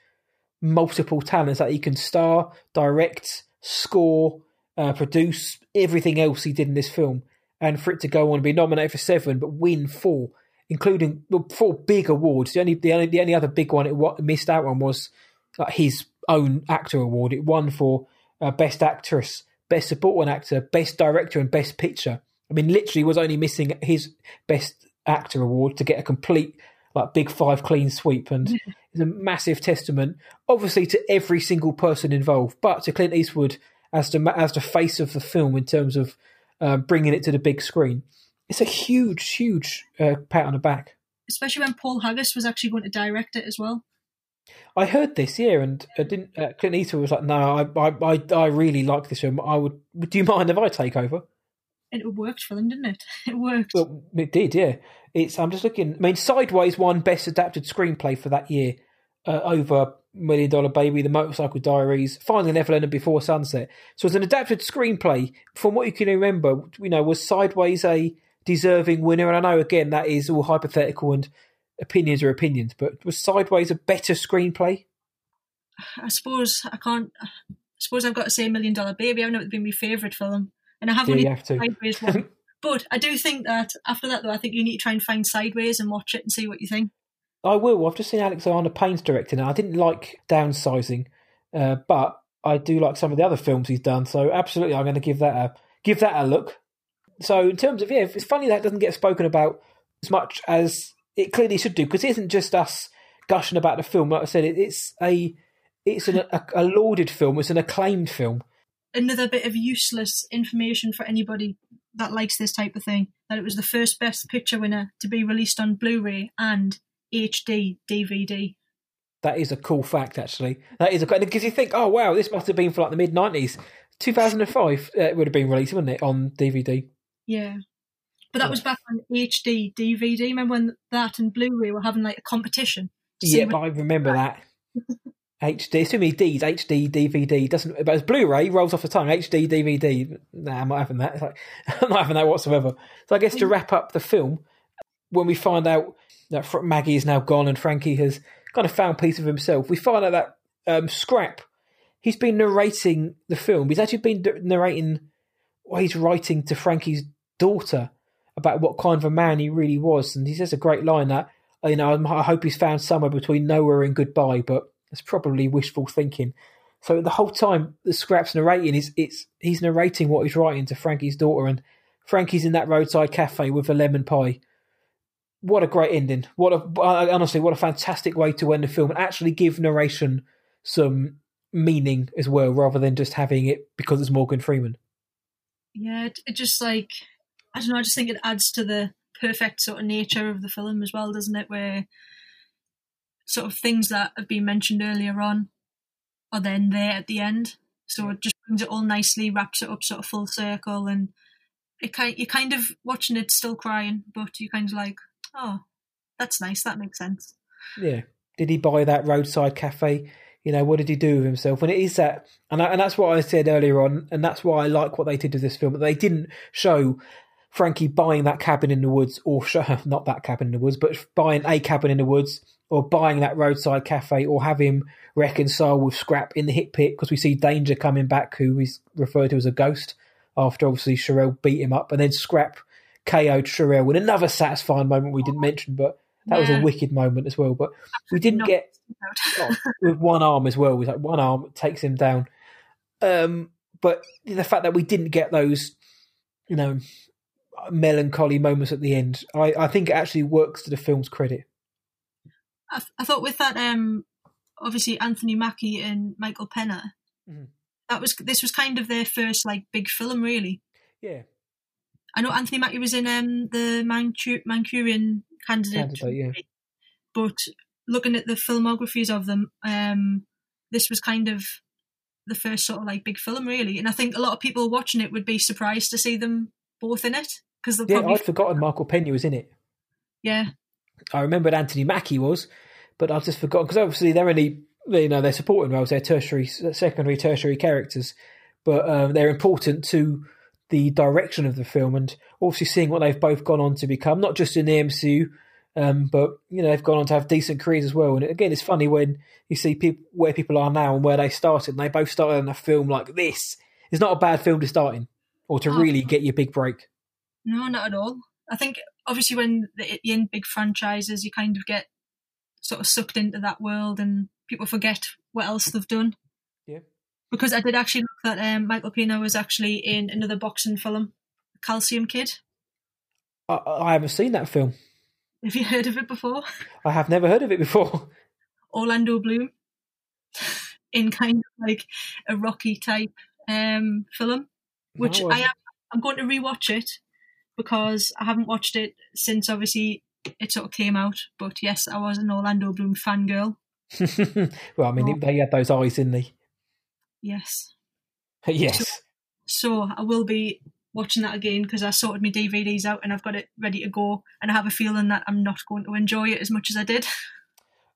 multiple talents that he can star, direct, score, uh, produce, everything else he did in this film, and for it to go on and be nominated for seven but win four, including well, four big awards. The only the only the only other big one it w- missed out on was like, his own actor award. It won for uh, best actress, best supporting actor, best director, and best picture. I mean, literally was only missing his best actor award to get a complete like big five clean sweep, and yeah. It's a massive testament, obviously, to every single person involved, but to Clint Eastwood as the as the face of the film in terms of uh, bringing it to the big screen. It's a huge, huge uh, pat on the back, especially when Paul Haggis was actually going to direct it as well. I heard this, yeah, and I didn't. Uh, Clint Eastwood was like, "No, I, I, I really like this film. I would. Do you mind if I take over?" And it worked for them, didn't it? It worked. Well, it did, yeah. It's. I'm just looking. I mean, Sideways won Best Adapted Screenplay for that year uh, over Million Dollar Baby, The Motorcycle Diaries, Finding Neverland, and Before Sunset. So it's an adapted screenplay. From what you can remember, you know, was Sideways a deserving winner? And I know, again, that is all hypothetical and opinions are opinions, but was Sideways a better screenplay? I suppose I can't... I suppose I've got to say Million Dollar Baby. I know it's been my favourite film. And I have, yeah, have to. Sideways one. But I do think that after that, though, I think you need to try and find Sideways and watch it and see what you think. I will. I've just seen Alexander Payne's directing it. I didn't like Downsizing, uh, but I do like some of the other films he's done. So absolutely, I'm going to give that a give that a look. So in terms of yeah, it's funny that it doesn't get spoken about as much as it clearly should do, because it isn't just us gushing about the film. Like I said, it, it's a it's an, a, a lauded film. It's an acclaimed film. Another bit of useless information for anybody that likes this type of thing, that it was the first Best Picture winner to be released on Blu-ray and H D D V D. That is a cool fact, actually. That is a cool, because you think, oh wow, this must have been for like the mid nineties, two thousand and five. Uh, it would have been released, wouldn't it, on D V D? Yeah, but that was back on H D D V D. Remember when that and Blu-ray were having like a competition? Yeah, but I remember that. H D, too many D's. H D D V D doesn't, but it's Blu-ray rolls off the tongue. H D D V D. Nah, I'm not having that. It's like, I'm not having that whatsoever. So I guess to wrap up the film, when we find out that Maggie is now gone and Frankie has kind of found peace of himself, we find out that um, Scrap, he's been narrating the film. He's actually been narrating, or he's writing to Frankie's daughter about what kind of a man he really was, and he says a great line that, you know, I hope he's found somewhere between nowhere and goodbye, but it's probably wishful thinking. So the whole time the Scrap's narrating, is it's he's narrating what he's writing to Frankie's daughter, and Frankie's in that roadside cafe with a lemon pie. What a great ending. What a, honestly, what a fantastic way to end the film, and actually give narration some meaning as well, rather than just having it because it's Morgan Freeman. Yeah, it just like, I don't know, I just think it adds to the perfect sort of nature of the film as well, doesn't it? Where sort of things that have been mentioned earlier on are then there at the end. So it just brings it all nicely, wraps it up sort of full circle, and it kind, you're kind of watching it still crying, but you're kind of like, oh, that's nice, that makes sense. Yeah. Did he buy that roadside cafe? You know, what did he do with himself? And it is that, and, I, and that's what I said earlier on, and that's why I like what they did with this film. They didn't show Frankie buying that cabin in the woods, or show, not that cabin in the woods, but buying a cabin in the woods, or buying that roadside cafe, or have him reconcile with Scrap in the hit pit, because we see Danger coming back, who is referred to as a ghost, after obviously Sherelle beat him up, and then Scrap K O'd Sherelle with another satisfying moment we didn't mention, but that yeah. was a wicked moment as well. But we didn't no. get oh, with one arm as well. It was like one arm takes him down. Um, but the fact that we didn't get those, you know, melancholy moments at the end, I, I think it actually works to the film's credit. I, I thought with that, um, obviously Anthony Mackie and Michael Pena, mm. that was this was kind of their first like big film, really. Yeah. I know Anthony Mackie was in um, the Manchu- Manchurian Candidate, Candidate yeah. but looking at the filmographies of them, um, this was kind of the first sort of like big film, really. And I think a lot of people watching it would be surprised to see them both in it, because yeah, I'd forgotten Michael Pena was in it. Yeah, I remembered Anthony Mackie was, but I've just forgotten, because obviously they're only, you know, they're supporting roles, they're tertiary, secondary, tertiary characters, but um, they're important to the direction of the film, and obviously seeing what they've both gone on to become, not just in the M C U, um, but, you know, they've gone on to have decent careers as well. And again, it's funny when you see people, where people are now and where they started, and they both started in a film like this. It's not a bad film to start in, or to oh, really get your big break. No, not at all. I think obviously when you're in big franchises, you kind of get sort of sucked into that world, and people forget what else they've done. Yeah. Because I did actually look that um, Michael Pena was actually in another boxing film, Calcium Kid. I, I haven't seen that film. Have you heard of it before? I have never heard of it before. Orlando Bloom, in kind of like a Rocky type um, film, which no, I am, I'm going to rewatch it, because I haven't watched it since obviously it sort of came out. But yes, I was an Orlando Bloom fangirl. Well, I mean, oh. they had those eyes, didn't they? Yes. Yes. So, so I will be watching that again, because I sorted my D V Ds out and I've got it ready to go, and I have a feeling that I'm not going to enjoy it as much as I did.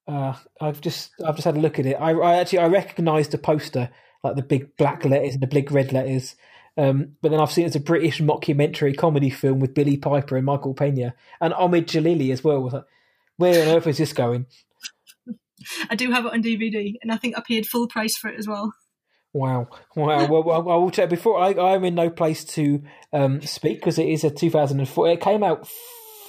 Uh, I've just I've just had a look at it. I, I actually I recognised the poster, like the big black letters and the big red letters, um, but then I've seen it's a British mockumentary comedy film with Billy Piper and Michael Pena and Omid Jalili as well. Was like, where on earth is this going? I do have it on D V D, and I think I paid full price for it as well. Wow! Wow! Well, I will tell you before I, I'm in no place to um, speak, because it is a two thousand four. It came out f-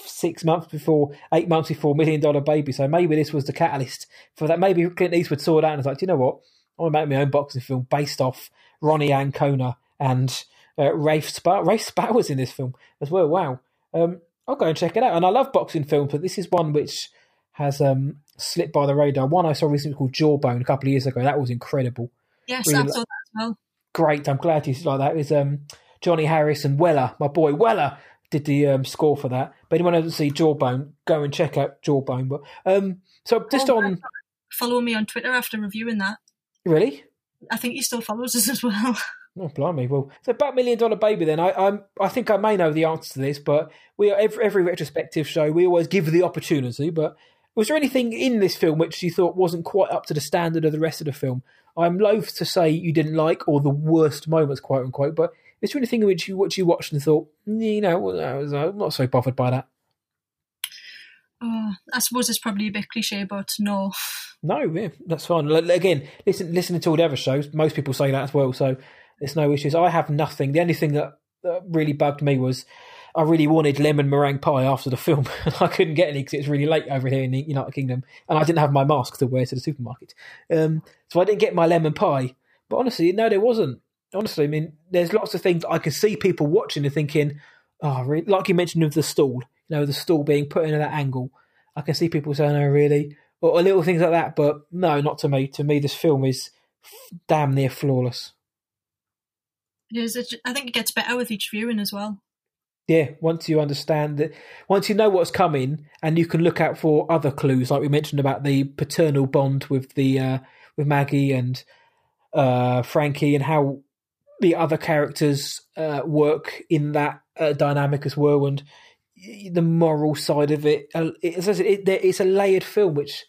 six months before, eight months before Million Dollar Baby. So maybe this was the catalyst for that. Maybe Clint Eastwood saw that and was like, do you know what? I want to make my own boxing film based off Ronnie Ancona, and uh, Rafe Spar. Rafe Spar was in this film as well. Wow! Um, I'll go and check it out. And I love boxing films, but this is one which has um, slipped by the radar. One I saw recently called Jawbone a couple of years ago. That was incredible. Yes, really, I saw that as well. Great, I'm glad you like that. It's um, Johnny Harris and Weller, my boy Weller, did the um, score for that. But anyone who doesn't see Jawbone, go and check out Jawbone. But um, so just oh, on... Follow me on Twitter after reviewing that. Really? I think he still follows us as well. Oh, blimey. Well, so about Million Dollar Baby then. I I'm, I think I may know the answer to this, but we are every, every retrospective show, we always give the opportunity. But was there anything in this film which you thought wasn't quite up to the standard of the rest of the film? I'm loath to say you didn't like, or the worst moments, quote unquote, but is there anything which you, which you watched and thought, you know, I was, I'm not so bothered by that? Uh, I suppose it's probably a bit cliche, but no. No, yeah, that's fine. Again, listen, listening to all the other shows, most people say that as well, so there's no issues. I have nothing. The only thing that, that really bugged me was I really wanted lemon meringue pie after the film, and I couldn't get any because it's really late over here in the United Kingdom, and I didn't have my mask to wear to the supermarket. Um, so I didn't get my lemon pie. But honestly, no, there wasn't. Honestly, I mean, there's lots of things I can see people watching and thinking, oh, really? Like you mentioned with the stool, you know, the stool being put in at that angle. I can see people saying, oh, really? Or, or little things like that, but no, not to me. To me, this film is damn near flawless. It is. It, I think it gets better with each viewing as well. Yeah, once you understand that, once you know what's coming, and you can look out for other clues, like we mentioned about the paternal bond with the uh, with Maggie and uh, Frankie, and how the other characters uh, work in that uh, dynamic as well, and the moral side of it. It's, it, it's a layered film, which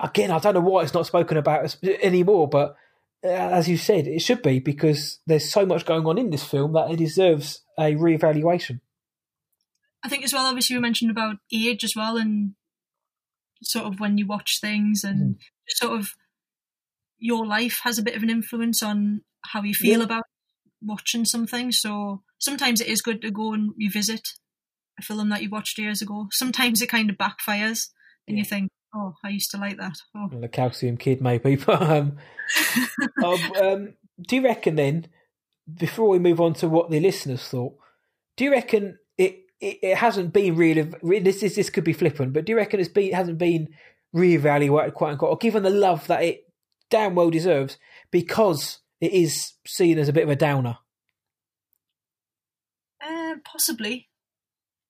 again, I don't know why it's not spoken about anymore, but as you said, it should be, because there's so much going on in this film that it deserves a reevaluation. I think as well, obviously we mentioned about age as well, and sort of when you watch things and mm. sort of your life has a bit of an influence on how you feel yeah. about watching something. So sometimes it is good to go and revisit a film that you watched years ago. Sometimes it kind of backfires and yeah. you think, oh, I used to like that. Oh. Well, the Calcium Kid maybe. But um, um, do you reckon then, before we move on to what the listeners thought, do you reckon it, it, it hasn't been really, this is, this could be flippant, but do you reckon it's been, it hasn't been reevaluated quite unquote, or given the love that it damn well deserves because it is seen as a bit of a downer? Uh, possibly.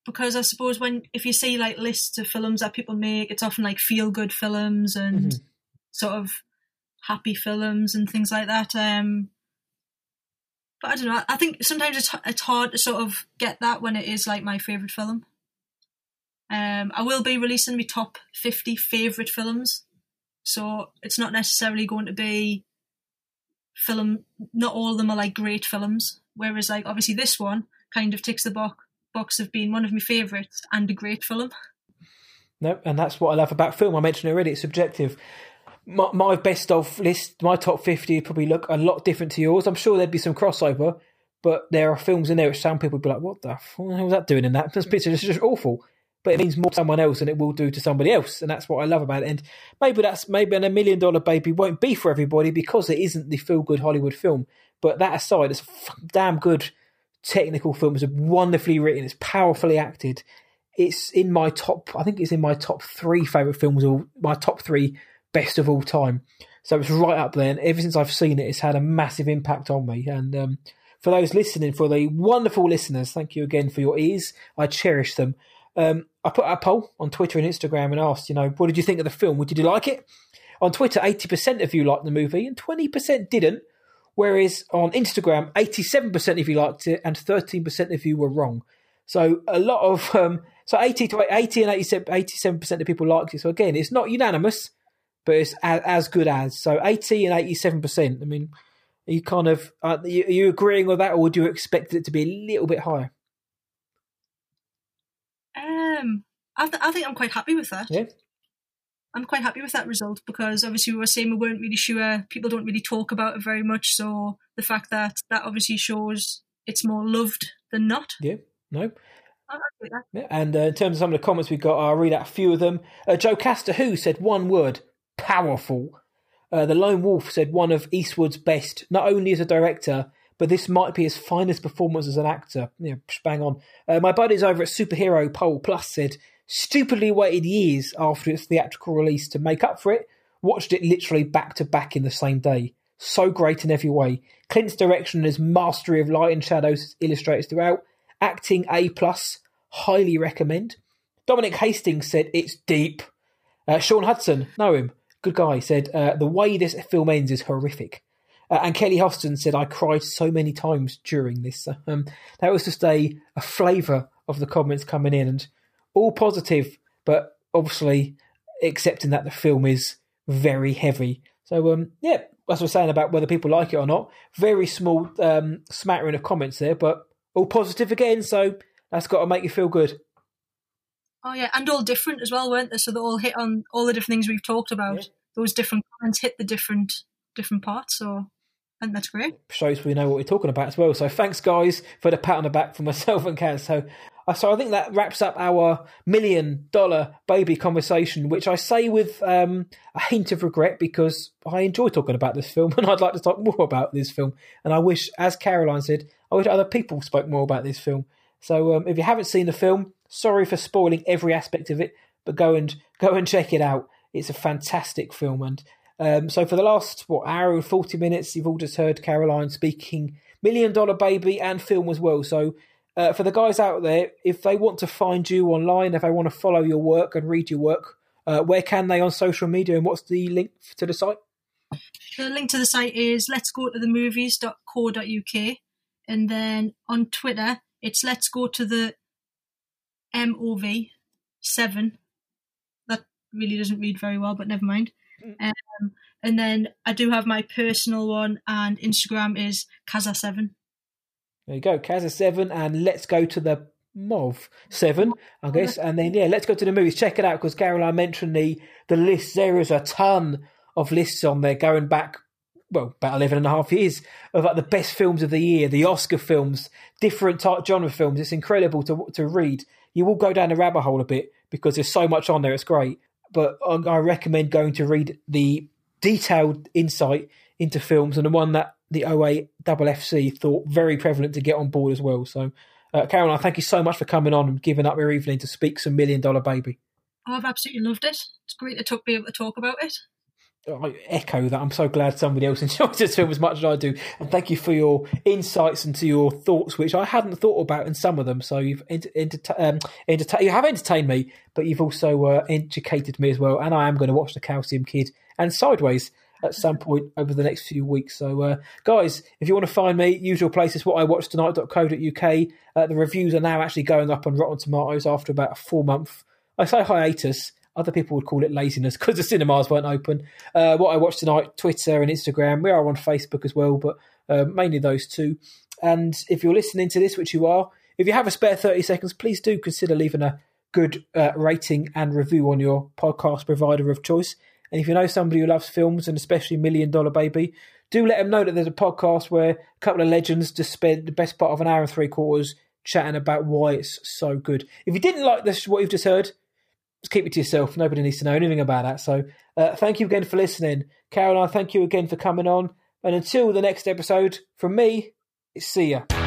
Because I suppose when if you see like lists of films that people make, it's often like feel good films and mm-hmm. sort of happy films and things like that. Um, but I don't know. I think sometimes it's it's hard to sort of get that when it is like my favourite film. Um, I will be releasing my top fifty favourite films, so it's not necessarily going to be film. Not all of them are like great films. Whereas like obviously this one kind of ticks the box. Box have been one of my favourites and a great film. No, and that's what I love about film. I mentioned already, it's subjective. My, my best of list, my top fifty probably look a lot different to yours. I'm sure there'd be some crossover, but there are films in there which some people would be like, what the f- what was that doing in that? This picture is just awful. But it means more to someone else than it will do to somebody else, and that's what I love about it. And maybe that's maybe a Million Dollar Baby won't be for everybody because it isn't the feel-good Hollywood film. But that aside, it's f- damn good technical film. Is wonderfully written, it's powerfully acted, it's in my top, I think it's in my top three favourite films, or my top three best of all time, so it's right up there, and ever since I've seen it, it's had a massive impact on me. And um, for those listening, for the wonderful listeners, thank you again for your ears, I cherish them. um, I put out a poll on Twitter and Instagram and asked, you know, what did you think of the film, did you like it? On Twitter, eighty percent of you liked the movie and twenty percent didn't. Whereas on Instagram, eighty-seven percent of you liked it and thirteen percent of you were wrong. So a lot of, um, so eighty to eighty and eighty-seven percent of people liked it. So again, it's not unanimous, but it's as, as good as. So eighty and eighty-seven percent. I mean, are you kind of, uh, are you agreeing with that, or would you expect it to be a little bit higher? Um, I, th- I think I'm quite happy with that. Yeah. I'm quite happy with that result, because obviously we were saying we weren't really sure, people don't really talk about it very much, so the fact that that obviously shows it's more loved than not. Yeah, no. I like that. Yeah. And uh, in terms of some of the comments we got, I'll read out a few of them. Uh, Joe Castor, who said one word, powerful. Uh, the Lone Wolf said one of Eastwood's best, not only as a director, but this might be his finest performance as an actor. Yeah, bang on. Uh, my buddies over at Superhero Pole Plus said, stupidly waited years after its theatrical release to make up for it, watched it literally back to back in the same day. so great in every way. Clint's direction and his mastery of light and shadows is illustrated throughout. Acting A plus, highly recommend. Dominic Hastings said, it's deep. Uh, Sean Hudson, know him, good guy, said, uh, the way this film ends is horrific. Uh, and Kelly Hofston said, I cried so many times during this. Um, that was just a, a flavour of the comments coming in, and all positive, but obviously accepting that the film is very heavy. So, um, yeah, that's what we're saying about whether people like it or not. Very small um, smattering of comments there, but all positive again, so that's got to make you feel good. Oh, yeah, and all different as well, weren't they? So they all hit on all the different things we've talked about. Yeah. Those different comments hit the different different parts, so I think that's great. Shows we know what we're talking about as well. So thanks, guys, for the pat on the back from myself and Kaz. So, so I think that wraps up our Million Dollar Baby conversation, which I say with um, a hint of regret because I enjoy talking about this film and I'd like to talk more about this film. And I wish, as Caroline said, I wish other people spoke more about this film. So um, if you haven't seen the film, sorry for spoiling every aspect of it, but go and go and check it out. It's a fantastic film. And um, so for the last, what, hour and forty minutes, you've all just heard Caroline speaking Million Dollar Baby and film as well. So uh, for the guys out there, if they want to find you online, if they want to follow your work and read your work, uh, where can they on social media, and what's the link to the site? The link to the site is let's go to the movies dot co dot uk, and then on Twitter it's let's go to the M O V seven. That really doesn't read very well, but never mind. Um, and then I do have my personal one, and Instagram is Kaza seven. There you go, Kaza seven, and let's go to the Mov seven, I guess. And then, yeah, let's go to the movies. Check it out, because Caroline mentioned the, the list. There is a ton of lists on there going back, well, about eleven and a half years of like the best films of the year, the Oscar films, different type genre films. It's incredible to to read. You will go down the rabbit hole a bit because there's so much on there. It's great. But I, I recommend going to read the detailed insight into films, and the one that the O A F F C thought very prevalent to get on board as well. So, uh, Caroline, thank you so much for coming on and giving up your evening to speak some Million Dollar Baby. I've absolutely loved it. It's great to talk, be able to talk about it. I echo that. I'm so glad somebody else enjoyed this film as much as I do, and thank you for your insights and to your thoughts, which I hadn't thought about in some of them. So you've ent- ent- um, ent- you have entertained me, but you've also uh, educated me as well, and I am going to watch The Calcium Kid and Sideways at some point over the next few weeks. So uh, guys, if you want to find me, usual places, what I watch tonight dot co dot uk. uh, the reviews are now actually going up on Rotten Tomatoes after about a four month I say hiatus. Other people would call it laziness because the cinemas weren't open. Uh, what I watched tonight, Twitter and Instagram. We are on Facebook as well, but uh, mainly those two. And if you're listening to this, which you are, if you have a spare thirty seconds, please do consider leaving a good uh, rating and review on your podcast provider of choice. And if you know somebody who loves films, and especially Million Dollar Baby, do let them know that there's a podcast where a couple of legends just spend the best part of an hour and three quarters chatting about why it's so good. If you didn't like this, what you've just heard, keep it to yourself. Nobody needs to know anything about that. So uh, thank you again for listening. Caroline, thank you again for coming on. And until the next episode, from me, it's see ya.